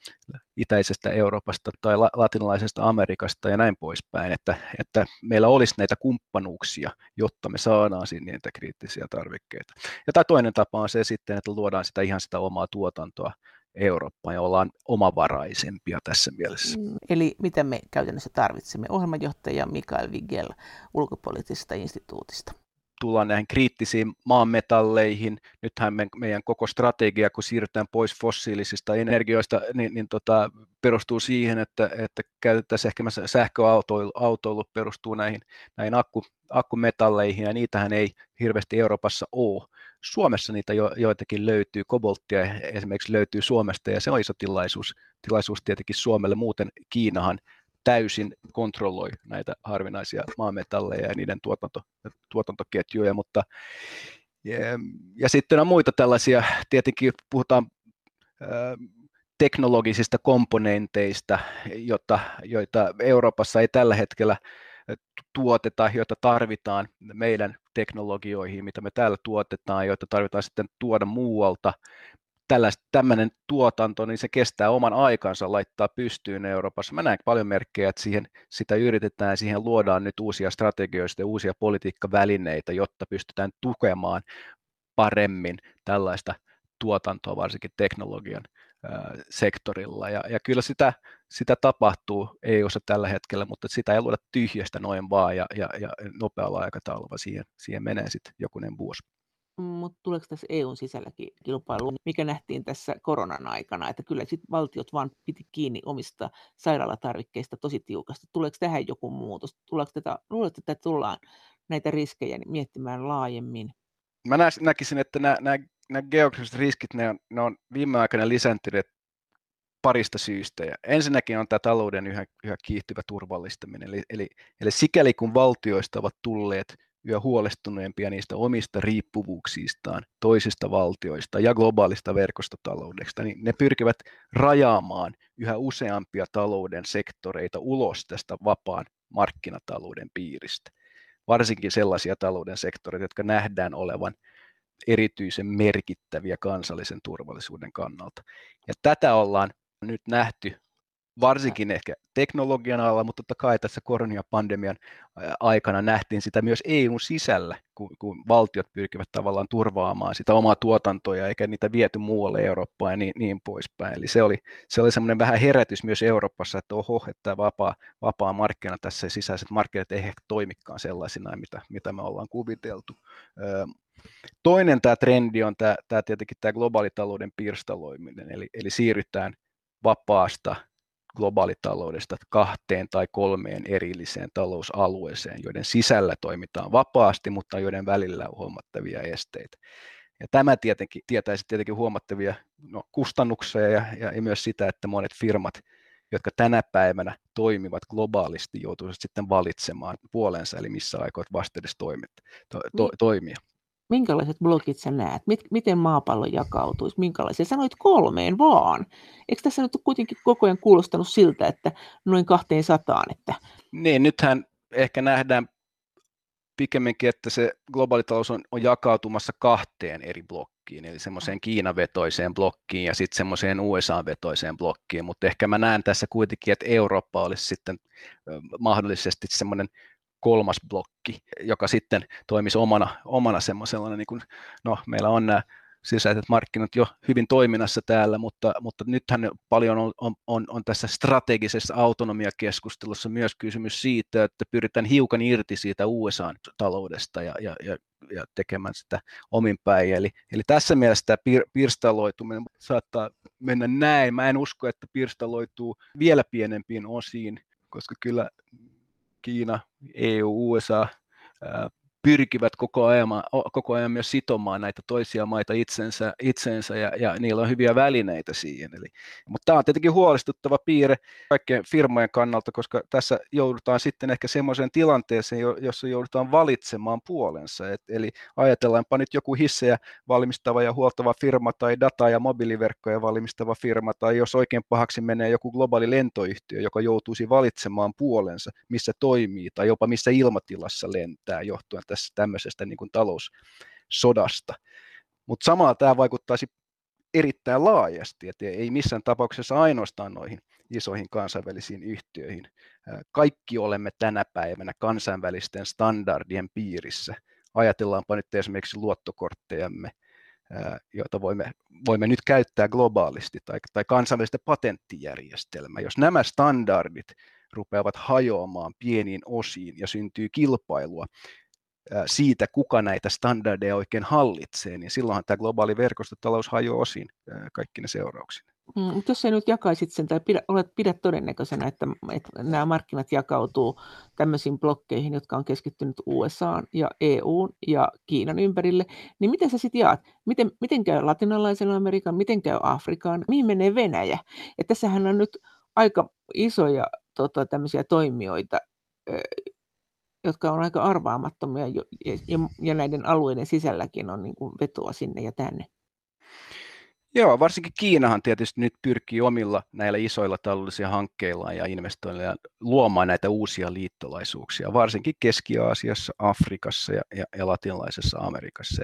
itäisestä Euroopasta tai latinalaisesta Amerikasta ja näin poispäin, että meillä olisi näitä kumppanuuksia, jotta me saadaan sinne niitä kriittisiä tarvikkeita. Ja tämä toinen tapa on se sitten, että luodaan sitä ihan sitä omaa tuotantoa Eurooppaan ja ollaan omavaraisempia tässä mielessä. Eli mitä me käytännössä tarvitsemme? Ohjelmajohtaja Mikael Wigell Ulkopoliittisesta instituutista. tullaan näihin kriittisiin maanmetalleihin. Nythän meidän koko strategia, kun siirrytään pois fossiilisista energioista, niin perustuu siihen, että käytettäisiin ehkä sähköautoilu perustuu näihin akkumetalleihin, ja niitähän ei hirveästi Euroopassa ole. Suomessa niitä joitakin löytyy, kobolttia esimerkiksi löytyy Suomesta, ja se on iso tilaisuus tietenkin Suomelle. Muuten Kiinahan täysin kontrolloi näitä harvinaisia maametalleja ja niiden tuotantoketjuja, mutta ja sitten on muita tällaisia, tietenkin puhutaan teknologisista komponenteista, joita Euroopassa ei tällä hetkellä tuoteta, joita tarvitaan meidän teknologioihin, mitä me täällä tuotetaan, joita tarvitaan sitten tuoda muualta. Tällainen tuotanto, niin se kestää oman aikansa laittaa pystyyn Euroopassa. Mä näen paljon merkkejä, että sitä yritetään ja siihen luodaan nyt uusia strategioita ja uusia politiikkavälineitä, jotta pystytään tukemaan paremmin tällaista tuotantoa, varsinkin teknologian sektorilla. Ja kyllä sitä tapahtuu EU:ssa tällä hetkellä, mutta sitä ei luoda tyhjästä noin vaan ja nopealla aikataululla. Siihen menee sitten jokunen vuosi. Mutta tuleeko tässä EUn sisälläkin kilpailu, mikä nähtiin tässä koronan aikana, että kyllä sitten valtiot vaan piti kiinni omista sairaalatarvikkeista tosi tiukasti. Tuleeko tähän joku muutos? Luuletko, että tullaan näitä riskejä miettimään laajemmin? Mä näkisin, että nämä geografiset riskit, ne on viime aikoina lisääntyneet parista syystä. Ja ensinnäkin on tämä talouden yhä kiihtyvä turvallistaminen. Eli sikäli kun valtioista ovat tulleet yhä huolestuneempia niistä omista riippuvuuksistaan, toisista valtioista ja globaalista verkostotaloudesta, niin ne pyrkivät rajaamaan yhä useampia talouden sektoreita ulos tästä vapaan markkinatalouden piiristä. Varsinkin sellaisia talouden sektoreita, jotka nähdään olevan erityisen merkittäviä kansallisen turvallisuuden kannalta. Ja tätä ollaan nyt nähty varsinkin ehkä teknologian alalla, mutta totta kai tässä koronapandemian aikana nähtiin sitä myös EU:n sisällä, kun valtiot pyrkivät tavallaan turvaamaan sitä omaa tuotantoa, eikä niitä viety muualle Eurooppaan ja niin poispäin. Eli se oli semmoinen vähän herätys myös Euroopassa, että oho, että tämä vapaa markkina tässä, sisäiset markkinat ei ehkä toimikaan sellaisina, mitä me ollaan kuviteltu. Toinen tämä trendi on tämä tietenkin tämä globaalitalouden pirstaloiminen, eli siirrytään vapaasta globaalitaloudesta kahteen tai kolmeen erilliseen talousalueeseen, joiden sisällä toimitaan vapaasti, mutta joiden välillä on huomattavia esteitä. Ja tämä tietenkin tietäisi huomattavia kustannuksia ja myös sitä, että monet firmat, jotka tänä päivänä toimivat globaalisti, joutuisivat sitten valitsemaan puolensa, eli missä aikoit vasta edes toimia. Minkälaiset blokit sä näet? Miten maapallo jakautuisi? Minkälaisia? Sanoit 3 vaan. Eikö tässä nyt kuitenkin koko ajan kuulostanut siltä, että noin 200? Että... Niin, nythän ehkä nähdään pikemminkin, että se globaalitalous on jakautumassa 2 eri blokkiin, eli semmoiseen Kiina-vetoiseen blokkiin ja sitten semmoiseen USA-vetoiseen blokkiin, mutta ehkä mä näen tässä kuitenkin, että Eurooppa olisi sitten mahdollisesti semmoinen 3. blokki, joka sitten toimisi omana semmoisella, niin kuin, meillä on nämä sisäiset markkinat jo hyvin toiminnassa täällä, mutta nythän paljon on tässä strategisessa autonomiakeskustelussa myös kysymys siitä, että pyritään hiukan irti siitä USA-taloudesta ja tekemään sitä omin päin. Eli tässä mielessä tämä pirstaloituminen saattaa mennä näin. Mä en usko, että pirstaloituu vielä pienempiin osiin, koska kyllä Kiina, EU, USA pyrkivät koko ajan myös sitomaan näitä toisia maita itseensä ja niillä on hyviä välineitä siihen. Mutta tämä on tietenkin huolestuttava piirre kaikkien firmojen kannalta, koska tässä joudutaan sitten ehkä semmoiseen tilanteeseen, jossa joudutaan valitsemaan puolensa. Eli ajatellaanpa nyt joku hissejä valmistava ja huoltava firma tai data- ja mobiiliverkkoja valmistava firma, tai jos oikein pahaksi menee joku globaali lentoyhtiö, joka joutuisi valitsemaan puolensa, missä toimii tai jopa missä ilmatilassa lentää johtuen tämmöisestä niin kuin taloussodasta. Mutta samalla tämä vaikuttaisi erittäin laajasti, että ei missään tapauksessa ainoastaan noihin isoihin kansainvälisiin yhtiöihin. Kaikki olemme tänä päivänä kansainvälisten standardien piirissä. Ajatellaanpa nyt esimerkiksi luottokorttejamme, joita voimme nyt käyttää globaalisti, tai kansainvälistä patenttijärjestelmää. Jos nämä standardit rupeavat hajoamaan pieniin osiin ja syntyy kilpailua siitä, kuka näitä standardeja oikein hallitsee, niin silloinhan tämä globaali verkostotalous hajoaa osin kaikki ne seuraukset. Jos sä nyt jakaisit sen tai pidät todennäköisenä, että nämä markkinat jakautuu tämmöisiin blokkeihin, jotka on keskittynyt USAan ja EUn ja Kiinan ympärille, niin miten sä sitten jaat? Miten käy latinalaisen Amerikan, miten käy Afrikaan, mihin menee Venäjä? Ja tässähän on nyt aika isoja tämmöisiä toimijoita, jotka on aika arvaamattomia ja näiden alueiden sisälläkin on niin kuin vetoa sinne ja tänne. Joo, varsinkin Kiinahan tietysti nyt pyrkii omilla näillä isoilla taloudellisilla hankkeilla ja investoinneilla luomaan näitä uusia liittolaisuuksia, varsinkin Keski-Aasiassa, Afrikassa ja Latinalaisessa Amerikassa.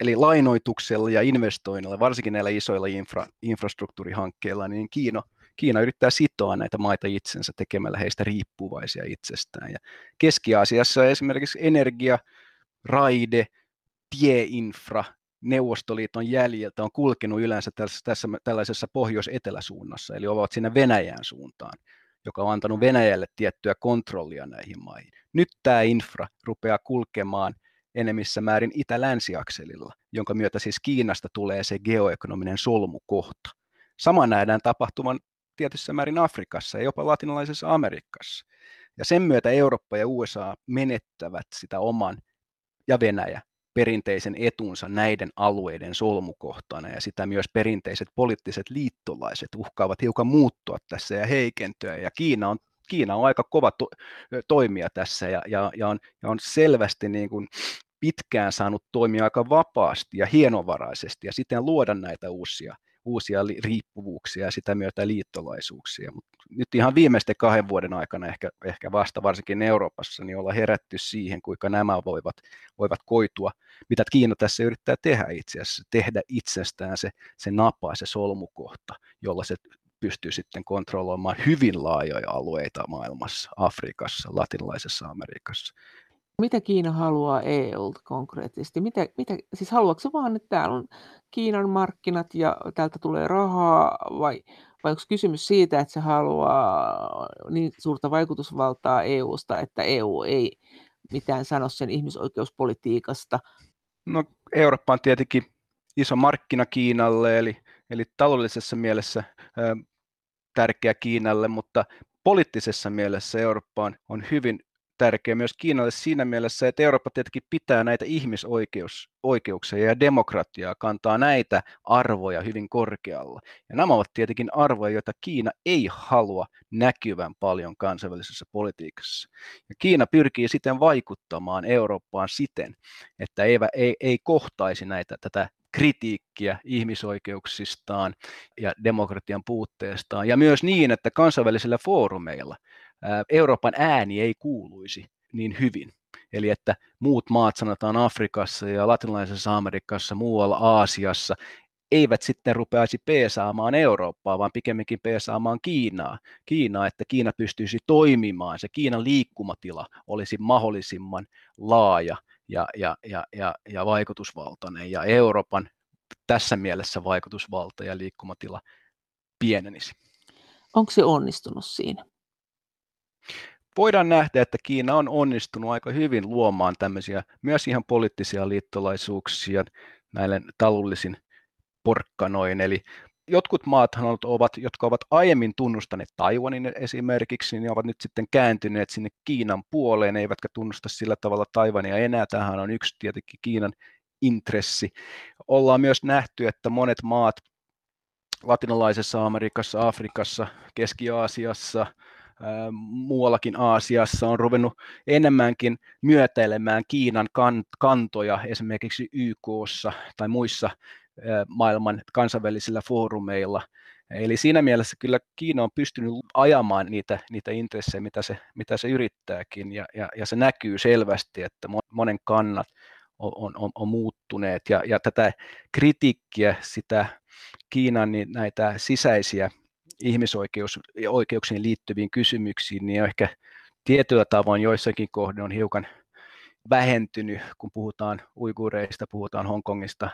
Eli lainoituksella ja investoinnilla, varsinkin näillä isoilla infrastruktuurihankkeilla, niin Kiina yrittää sitoa näitä maita itsensä tekemällä heistä riippuvaisia itsestään. Ja Keski-Aasiassa esimerkiksi energia, raide, tieinfra, Neuvostoliiton jäljeltä on kulkenut yleensä tällaisessa pohjois-eteläsuunnassa, eli ovat siinä Venäjän suuntaan, joka on antanut Venäjälle tiettyä kontrollia näihin maihin. Nyt tämä infra rupeaa kulkemaan enemmissä määrin itä-länsiakselilla, jonka myötä siis Kiinasta tulee se geoekonominen solmukohta. Sama nähdään tapahtuman tietyssä määrin Afrikassa ja jopa latinalaisessa Amerikassa. Ja sen myötä Eurooppa ja USA menettävät sitä oman ja Venäjä perinteisen etunsa näiden alueiden solmukohtana, ja sitä myös perinteiset poliittiset liittolaiset uhkaavat hiukan muuttua tässä ja heikentyä, ja Kiina on aika kova toimija tässä ja on selvästi niin kuin pitkään saanut toimia aika vapaasti ja hienovaraisesti ja sitten luoda näitä uusia riippuvuuksia ja sitä myötä liittolaisuuksia. Mut nyt ihan viimeisten 2 vuoden aikana ehkä vasta, varsinkin Euroopassa, niin ollaan herätty siihen, kuinka nämä voivat koitua, mitä Kiina tässä yrittää tehdä itse asiassa, tehdä itsestään se napa, se solmukohta, jolla se pystyy sitten kontrolloimaan hyvin laajoja alueita maailmassa, Afrikassa, Latinalaisessa Amerikassa. Mitä Kiina haluaa EU:lta konkreettisesti? Siis haluatko se vaan, että täällä on Kiinan markkinat ja täältä tulee rahaa, vai onko kysymys siitä, että se haluaa niin suurta vaikutusvaltaa EU:sta, että EU ei mitään sano sen ihmisoikeuspolitiikasta? No, Eurooppa on tietenkin iso markkina Kiinalle, eli taloudellisessa mielessä tärkeä Kiinalle, mutta poliittisessa mielessä Eurooppa on hyvin tärkeä myös Kiinalle siinä mielessä, että Eurooppa tietenkin pitää näitä ihmisoikeuksia ja demokratiaa, kantaa näitä arvoja hyvin korkealla. Ja nämä ovat tietenkin arvoja, joita Kiina ei halua näkyvän paljon kansainvälisessä politiikassa. Ja Kiina pyrkii siten vaikuttamaan Eurooppaan siten, että ei kohtaisi tätä kritiikkiä ihmisoikeuksistaan ja demokratian puutteestaan, ja myös niin, että kansainvälisillä foorumeilla Euroopan ääni ei kuuluisi niin hyvin. Eli että muut maat, sanotaan Afrikassa ja Latinalaisessa Amerikassa, muualla Aasiassa, eivät sitten rupeaisi peesaamaan Eurooppaa, vaan pikemminkin peesaamaan Kiinaa, että Kiina pystyisi toimimaan, se Kiinan liikkumatila olisi mahdollisimman laaja ja vaikutusvaltainen, ja Euroopan tässä mielessä vaikutusvalta ja liikkumatila pienenisi. Onko se onnistunut siinä? Voidaan nähdä, että Kiina on onnistunut aika hyvin luomaan tämmöisiä myös ihan poliittisia liittolaisuuksia näille taloudellisin porkkanoin. Eli jotkut maathan jotka ovat aiemmin tunnustaneet Taiwanin esimerkiksi, niin ovat nyt sitten kääntyneet sinne Kiinan puoleen, eivätkä tunnusta sillä tavalla Taiwania enää. Tämähän on yksi tietenkin Kiinan intressi. Ollaan myös nähty, että monet maat Latinalaisessa Amerikassa, Afrikassa, Keski-Aasiassa, muuallakin Aasiassa on ruvennut enemmänkin myötäilemään Kiinan kantoja esimerkiksi YK:ssa tai muissa maailman kansainvälisillä foorumeilla. Eli siinä mielessä kyllä Kiina on pystynyt ajamaan niitä intressejä, mitä se yrittääkin, ja se näkyy selvästi, että monen kannat on muuttuneet, ja tätä kritiikkiä, sitä Kiinan niin näitä sisäisiä ihmisoikeuksiin liittyviin kysymyksiin, niin ehkä tietyllä tavoin joissakin kohdin on hiukan vähentynyt, kun puhutaan uiguureista, puhutaan Hongkongista,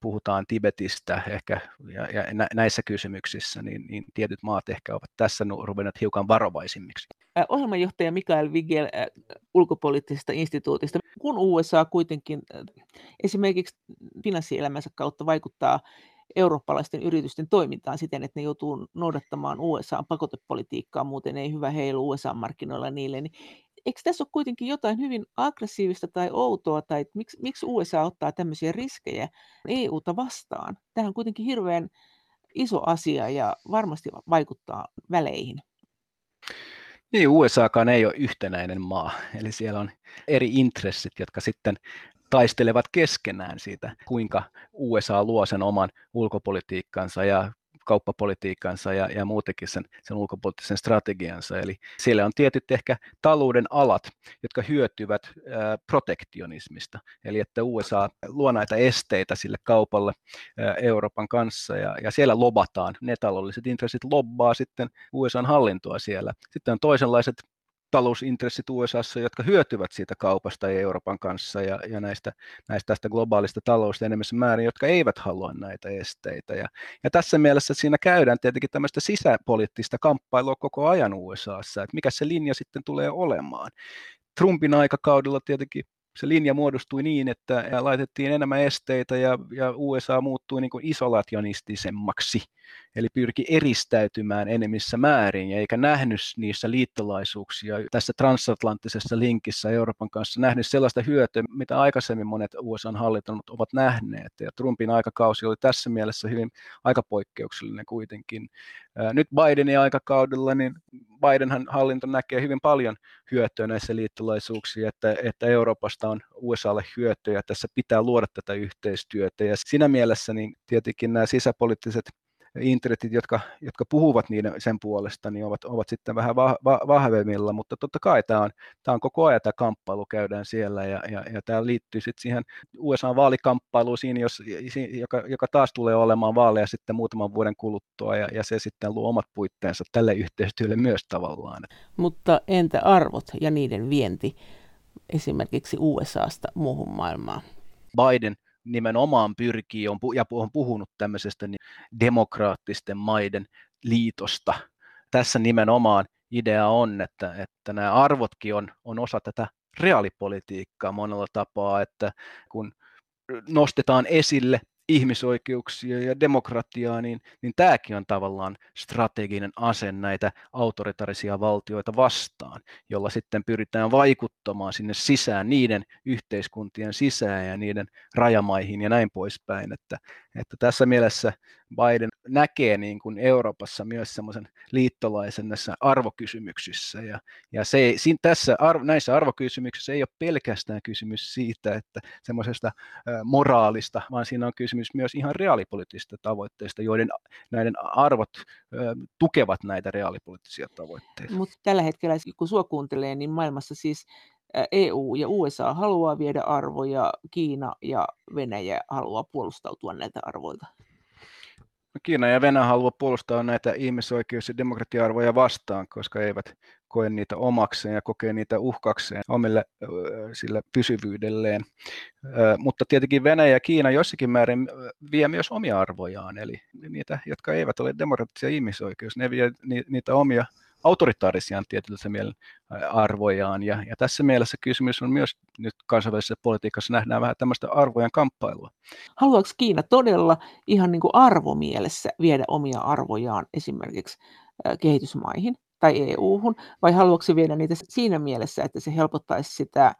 puhutaan Tibetistä ehkä, ja näissä kysymyksissä, niin tietyt maat ehkä ovat tässä ruvenneet hiukan varovaisimmiksi. ohjelmanjohtaja Mikael Wigell ulkopoliittisesta instituutista. Kun USA kuitenkin esimerkiksi finanssielämänsä kautta vaikuttaa eurooppalaisten yritysten toimintaan siten, että ne joutuu noudattamaan USA-pakotepolitiikkaa, muuten ei hyvä heilu USA-markkinoilla niille, niin eikö tässä ole kuitenkin jotain hyvin aggressiivista tai outoa, tai miksi USA ottaa tämmöisiä riskejä EUta vastaan? Tämähän on kuitenkin hirveän iso asia ja varmasti vaikuttaa väleihin. Niin, USAkaan ei ole yhtenäinen maa, eli siellä on eri intressit, jotka sitten taistelevat keskenään siitä, kuinka USA luo sen oman ulkopolitiikkansa ja kauppapolitiikkansa ja muutenkin sen ulkopoliittisen strategiansa. Eli siellä on tietyt ehkä talouden alat, jotka hyötyvät protektionismista. Eli että USA luo näitä esteitä sille kaupalle Euroopan kanssa ja siellä lobataan. Ne taloudelliset intressit lobbaa sitten USA:n hallintoa siellä. Sitten on toisenlaiset talousintressit USA:ssa, jotka hyötyvät siitä kaupasta ja Euroopan kanssa ja näistä tästä globaalista talousta enemmässä määrin, jotka eivät halua näitä esteitä. Ja tässä mielessä siinä käydään tietenkin tämmöistä sisäpoliittista kamppailua koko ajan USA:ssa, että mikä se linja sitten tulee olemaan. Trumpin aikakaudella tietenkin se linja muodostui niin, että laitettiin enemmän esteitä ja USA muuttui niin kuin isolationistisemmaksi, eli pyrki eristäytymään enemmissä määrin ja eikä nähnyt niissä liittolaisuuksia tässä transatlanttisessa linkissä Euroopan kanssa, nähnyt sellaista hyötyä, mitä aikaisemmin monet USA:n hallinnot ovat nähneet. Ja Trumpin aikakausi oli tässä mielessä hyvin aika poikkeuksellinen kuitenkin. Nyt Bidenin aikakaudella, niin Bidenhan hallinto näkee hyvin paljon hyötyä näissä liittolaisuuksissa, että Euroopasta on USAlle hyötyä ja tässä pitää luoda tätä yhteistyötä. Ja siinä mielessä niin tietenkin nämä sisäpoliittiset intressit, jotka puhuvat niiden sen puolesta, niin ovat sitten vähän vahvemmilla, mutta totta kai tämä on koko ajan tämä kamppailu käydään siellä ja tämä liittyy sitten siihen USA-vaalikamppailuun siinä, joka taas tulee olemaan vaaleja sitten muutaman vuoden kuluttua ja se sitten luo omat puitteensa tälle yhteistyölle myös tavallaan. Mutta entä arvot ja niiden vienti esimerkiksi USAsta muuhun maailmaan? Biden nimenomaan pyrkii ja on puhunut tämmöisestä niin demokraattisten maiden liitosta. Tässä nimenomaan idea on, että nämä arvotkin on osa tätä reaalipolitiikkaa monella tapaa, että kun nostetaan esille ihmisoikeuksia ja demokratiaa, niin tämäkin on tavallaan strateginen ase näitä autoritaarisia valtioita vastaan, jolla sitten pyritään vaikuttamaan sinne sisään, niiden yhteiskuntien sisään ja niiden rajamaihin ja näin poispäin. Että tässä mielessä Biden näkee niin kuin Euroopassa myös semmoisen liittolaisen näissä arvokysymyksissä. Ja näissä arvokysymyksissä ei ole pelkästään kysymys siitä, että semmoisesta moraalista, vaan siinä on kysymys myös ihan reaalipoliittisista tavoitteista, joiden näiden arvot tukevat näitä reaalipoliittisia tavoitteita. Mutta tällä hetkellä, kun sua kuuntelee, niin maailmassa siis EU ja USA haluaa viedä arvoja, Kiina ja Venäjä haluaa puolustautua näitä arvoilta. Kiina ja Venäjä haluaa puolustaa näitä ihmisoikeus- ja demokratia-arvoja vastaan, koska eivät koe niitä omakseen ja kokee niitä uhkakseen omille sillä pysyvyydelleen. Mutta tietenkin Venäjä ja Kiina jossakin määrin vie myös omia arvojaan, eli niitä, jotka eivät ole demokraattisia ihmisoikeus, ne vie niitä omia autoritaarisiaan tietyllä mielellä arvojaan. Ja tässä mielessä kysymys on myös nyt kansainvälisessä politiikassa nähdään vähän tämmöistä arvojen kamppailua. Haluaako Kiina todella ihan niin kuin arvomielessä viedä omia arvojaan esimerkiksi kehitysmaihin tai EU-hun, vai haluaako se viedä niitä siinä mielessä, että se helpottaisi sitä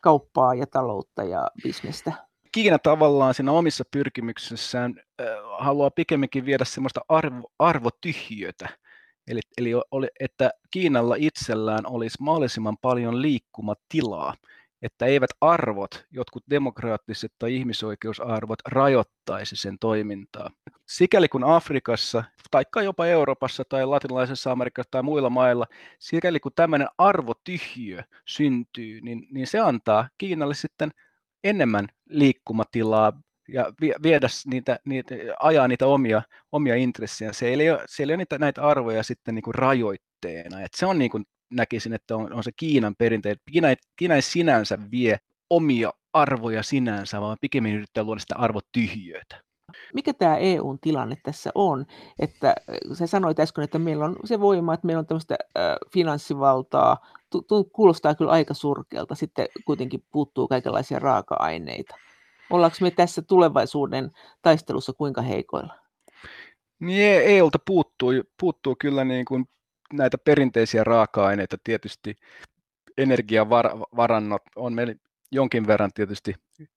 kauppaa ja taloutta ja bisnestä? Kiina tavallaan siinä omissa pyrkimyksissään haluaa pikemminkin viedä semmoista arvotyhjötä. Eli että Kiinalla itsellään olisi mahdollisimman paljon liikkumatilaa, että eivät arvot, jotkut demokraattiset tai ihmisoikeusarvot rajoittaisi sen toimintaa. Sikäli kun Afrikassa, taikka jopa Euroopassa tai Latinalaisessa Amerikassa tai muilla mailla, sikäli kun tämmöinen arvotyhjiö syntyy, niin se antaa Kiinalle sitten enemmän liikkumatilaa ja viedä niitä ajaa niitä omia intressejä. Siellä ei ole näitä arvoja sitten niin kuin rajoitteena. Et se on niin kuin näkisin, että on se Kiinan perintö. Kiina ei sinänsä vie omia arvoja sinänsä, vaan pikemmin yrittää luoda sitä arvotyhjöitä. Mikä tämä EUn tilanne tässä on? Että sä sanoit äsken, että meillä on se voima, että meillä on tämmöistä finanssivaltaa. Kuulostaa kyllä aika surkealta. Sitten kuitenkin puuttuu kaikenlaisia raaka-aineita. Ollaanko me tässä tulevaisuuden taistelussa kuinka heikoilla? Niin, EUlta puuttuu kyllä niin kuin näitä perinteisiä raaka-aineita. Tietysti energiavarannot on meillä jonkin verran tietysti.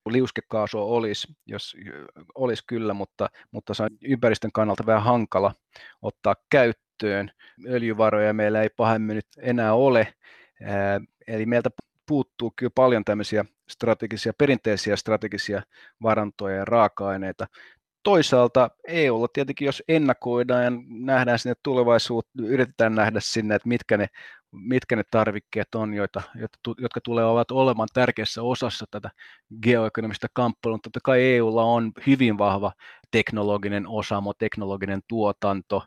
Liuskekaasua olisi kyllä, mutta se on ympäristön kannalta vähän hankala ottaa käyttöön. Öljyvaroja meillä ei pahemmin nyt enää ole, eli meiltä puuttuu kyllä paljon tämmöisiä perinteisiä strategisia varantoja ja raaka-aineita. Toisaalta EUlla tietenkin, jos ennakoidaan ja nähdään sinne tulevaisuuteen, yritetään nähdä sinne, että mitkä ne tarvikkeet on, jotka tulevat olemaan tärkeässä osassa tätä geoekonomista kamppailua. Totta kai EUlla on hyvin vahva teknologinen osaamo, teknologinen tuotanto.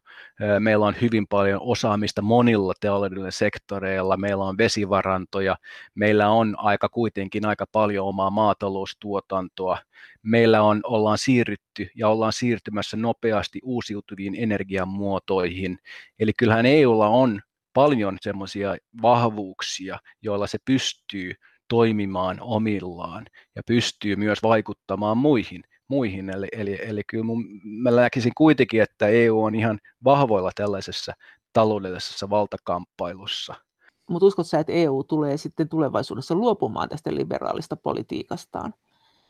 Meillä on hyvin paljon osaamista monilla teollisilla sektoreilla. Meillä on vesivarantoja. Meillä on kuitenkin aika paljon omaa maataloustuotantoa. Meillä ollaan siirrytty ja ollaan siirtymässä nopeasti uusiutuviin energiamuotoihin. Eli kyllähän EUlla on paljon semmoisia vahvuuksia, joilla se pystyy toimimaan omillaan ja pystyy myös vaikuttamaan muihin. Eli kyllä mä näkisin kuitenkin, että EU on ihan vahvoilla tällaisessa taloudellisessa valtakamppailussa. Mutta uskotko sä, että EU tulee sitten tulevaisuudessa luopumaan tästä liberaalista politiikastaan?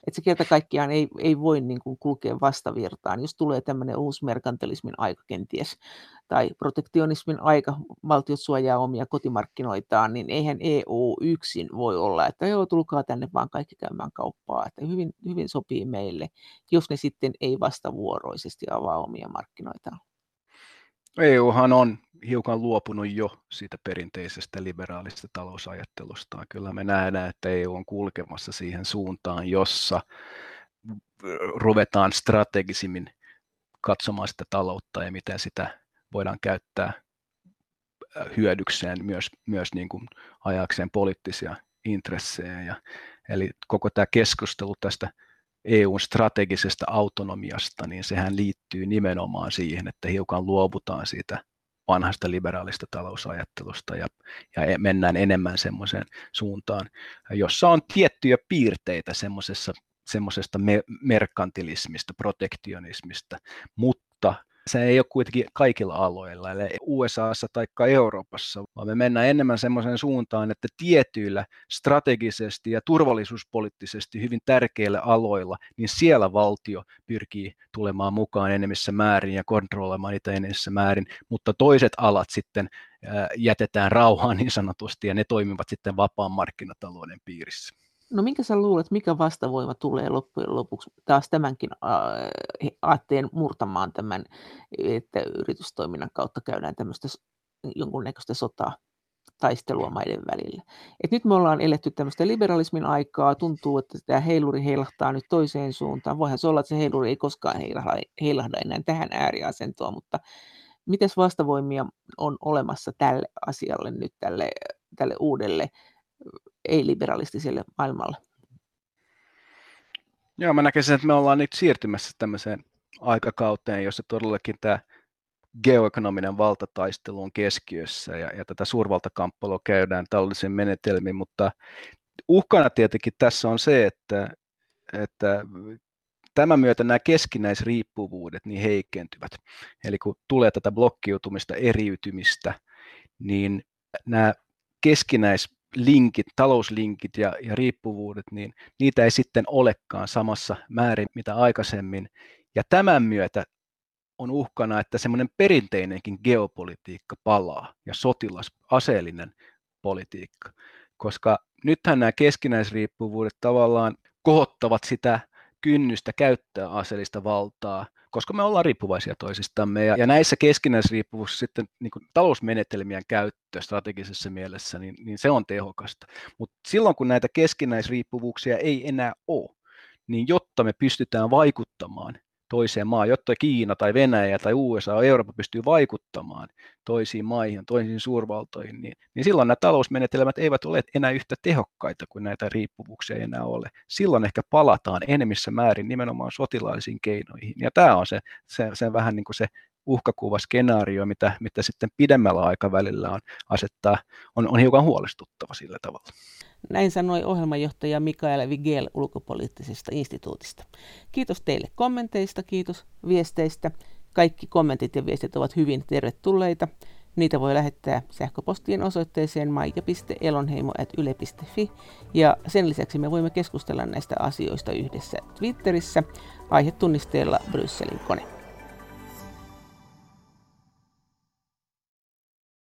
Että se kerta kaikkiaan ei voi niin kuin kulkea vastavirtaan, jos tulee tämmöinen uusi merkantilismin aika kenties, tai protektionismin aika, valtiot suojaa omia kotimarkkinoitaan, niin eihän EU yksin voi olla, että joo, tulkaa tänne vaan kaikki käymään kauppaa, että hyvin, hyvin sopii meille, jos ne sitten ei vastavuoroisesti avaa omia markkinoitaan. EUhan on hiukan luopunut jo siitä perinteisestä liberaalista talousajattelustaan. Kyllä me nähdään, että EU on kulkemassa siihen suuntaan, jossa ruvetaan strategisimmin katsomaan sitä taloutta ja miten sitä voidaan käyttää hyödykseen myös niin kuin ajakseen poliittisia intressejä. Eli koko tämä keskustelu tästä EUn strategisesta autonomiasta, niin sehän liittyy nimenomaan siihen, että hiukan luovutaan siitä vanhasta liberaalista talousajattelusta ja mennään enemmän semmoiseen suuntaan, jossa on tiettyjä piirteitä semmoisesta merkantilismista, protektionismista, mutta se ei ole kuitenkin kaikilla aloilla, eli USAssa tai Euroopassa, vaan me mennään enemmän semmoiseen suuntaan, että tietyillä strategisesti ja turvallisuuspoliittisesti hyvin tärkeillä aloilla, niin siellä valtio pyrkii tulemaan mukaan enemmissä määrin ja kontrolloimaan niitä enemmissä määrin, mutta toiset alat sitten jätetään rauhaan niin sanotusti ja ne toimivat sitten vapaan markkinatalouden piirissä. No minkä sä luulet, mikä vastavoima tulee loppujen lopuksi taas tämänkin aatteen murtamaan tämän, että yritystoiminnan kautta käydään tämmöistä jonkunnäköistä sotaa, taistelua maiden välillä. Et nyt me ollaan eletty tämmöistä liberalismin aikaa, tuntuu, että tämä heiluri heilahtaa nyt toiseen suuntaan. Voihan se olla, että se heiluri ei koskaan heilahda enää tähän ääriasentoon, mutta mitäs vastavoimia on olemassa tälle asialle nyt, tälle uudelle ei-liberalistiselle maailmalle? Joo, mä näkisin, että me ollaan nyt siirtymässä tämmöiseen aikakauteen, jossa todellakin tämä geoekonominen valtataistelu on keskiössä ja tätä suurvaltakamppailua käydään taloudellisiin menetelmiin, mutta uhkana tietenkin tässä on se, että tämän myötä nämä keskinäisriippuvuudet niin heikentyvät. Eli kun tulee tätä blokkiutumista, eriytymistä, niin nämä linkit, talouslinkit ja riippuvuudet, niin niitä ei sitten olekaan samassa määrin mitä aikaisemmin. Ja tämän myötä on uhkana, että semmoinen perinteinenkin geopolitiikka palaa ja aseellinen politiikka, koska nythän nämä keskinäisriippuvuudet tavallaan kohottavat sitä kynnystä käyttää aseellista valtaa, koska me ollaan riippuvaisia toisistamme ja näissä keskinäisriippuvuuksissa sitten niin kuin talousmenetelmien käyttö strategisessa mielessä, niin se on tehokasta. Mutta silloin kun näitä keskinäisriippuvuuksia ei enää ole, niin jotta me pystytään vaikuttamaan toiseen maahan, jotta Kiina tai Venäjä tai USA ja Eurooppa pystyy vaikuttamaan toisiin maihin, toisiin suurvaltoihin, niin silloin nämä talousmenetelmät eivät ole enää yhtä tehokkaita, kuin näitä riippuvuuksia ei enää ole. Silloin ehkä palataan enemmissä määrin nimenomaan sotilaallisiin keinoihin. Ja tämä on se vähän niin kuin se uhkakuvaskenaario, mitä sitten pidemmällä aikavälillä on asettaa, on hiukan huolestuttava sillä tavalla. Näin sanoi ohjelmanjohtaja Mikael Wigell Ulkopoliittisesta instituutista. Kiitos teille kommenteista, kiitos viesteistä. Kaikki kommentit ja viestit ovat hyvin tervetulleita. Niitä voi lähettää sähköpostien osoitteeseen maija.elonheimo@yle.fi. Ja sen lisäksi me voimme keskustella näistä asioista yhdessä Twitterissä aihetunnisteella Brysselin kone.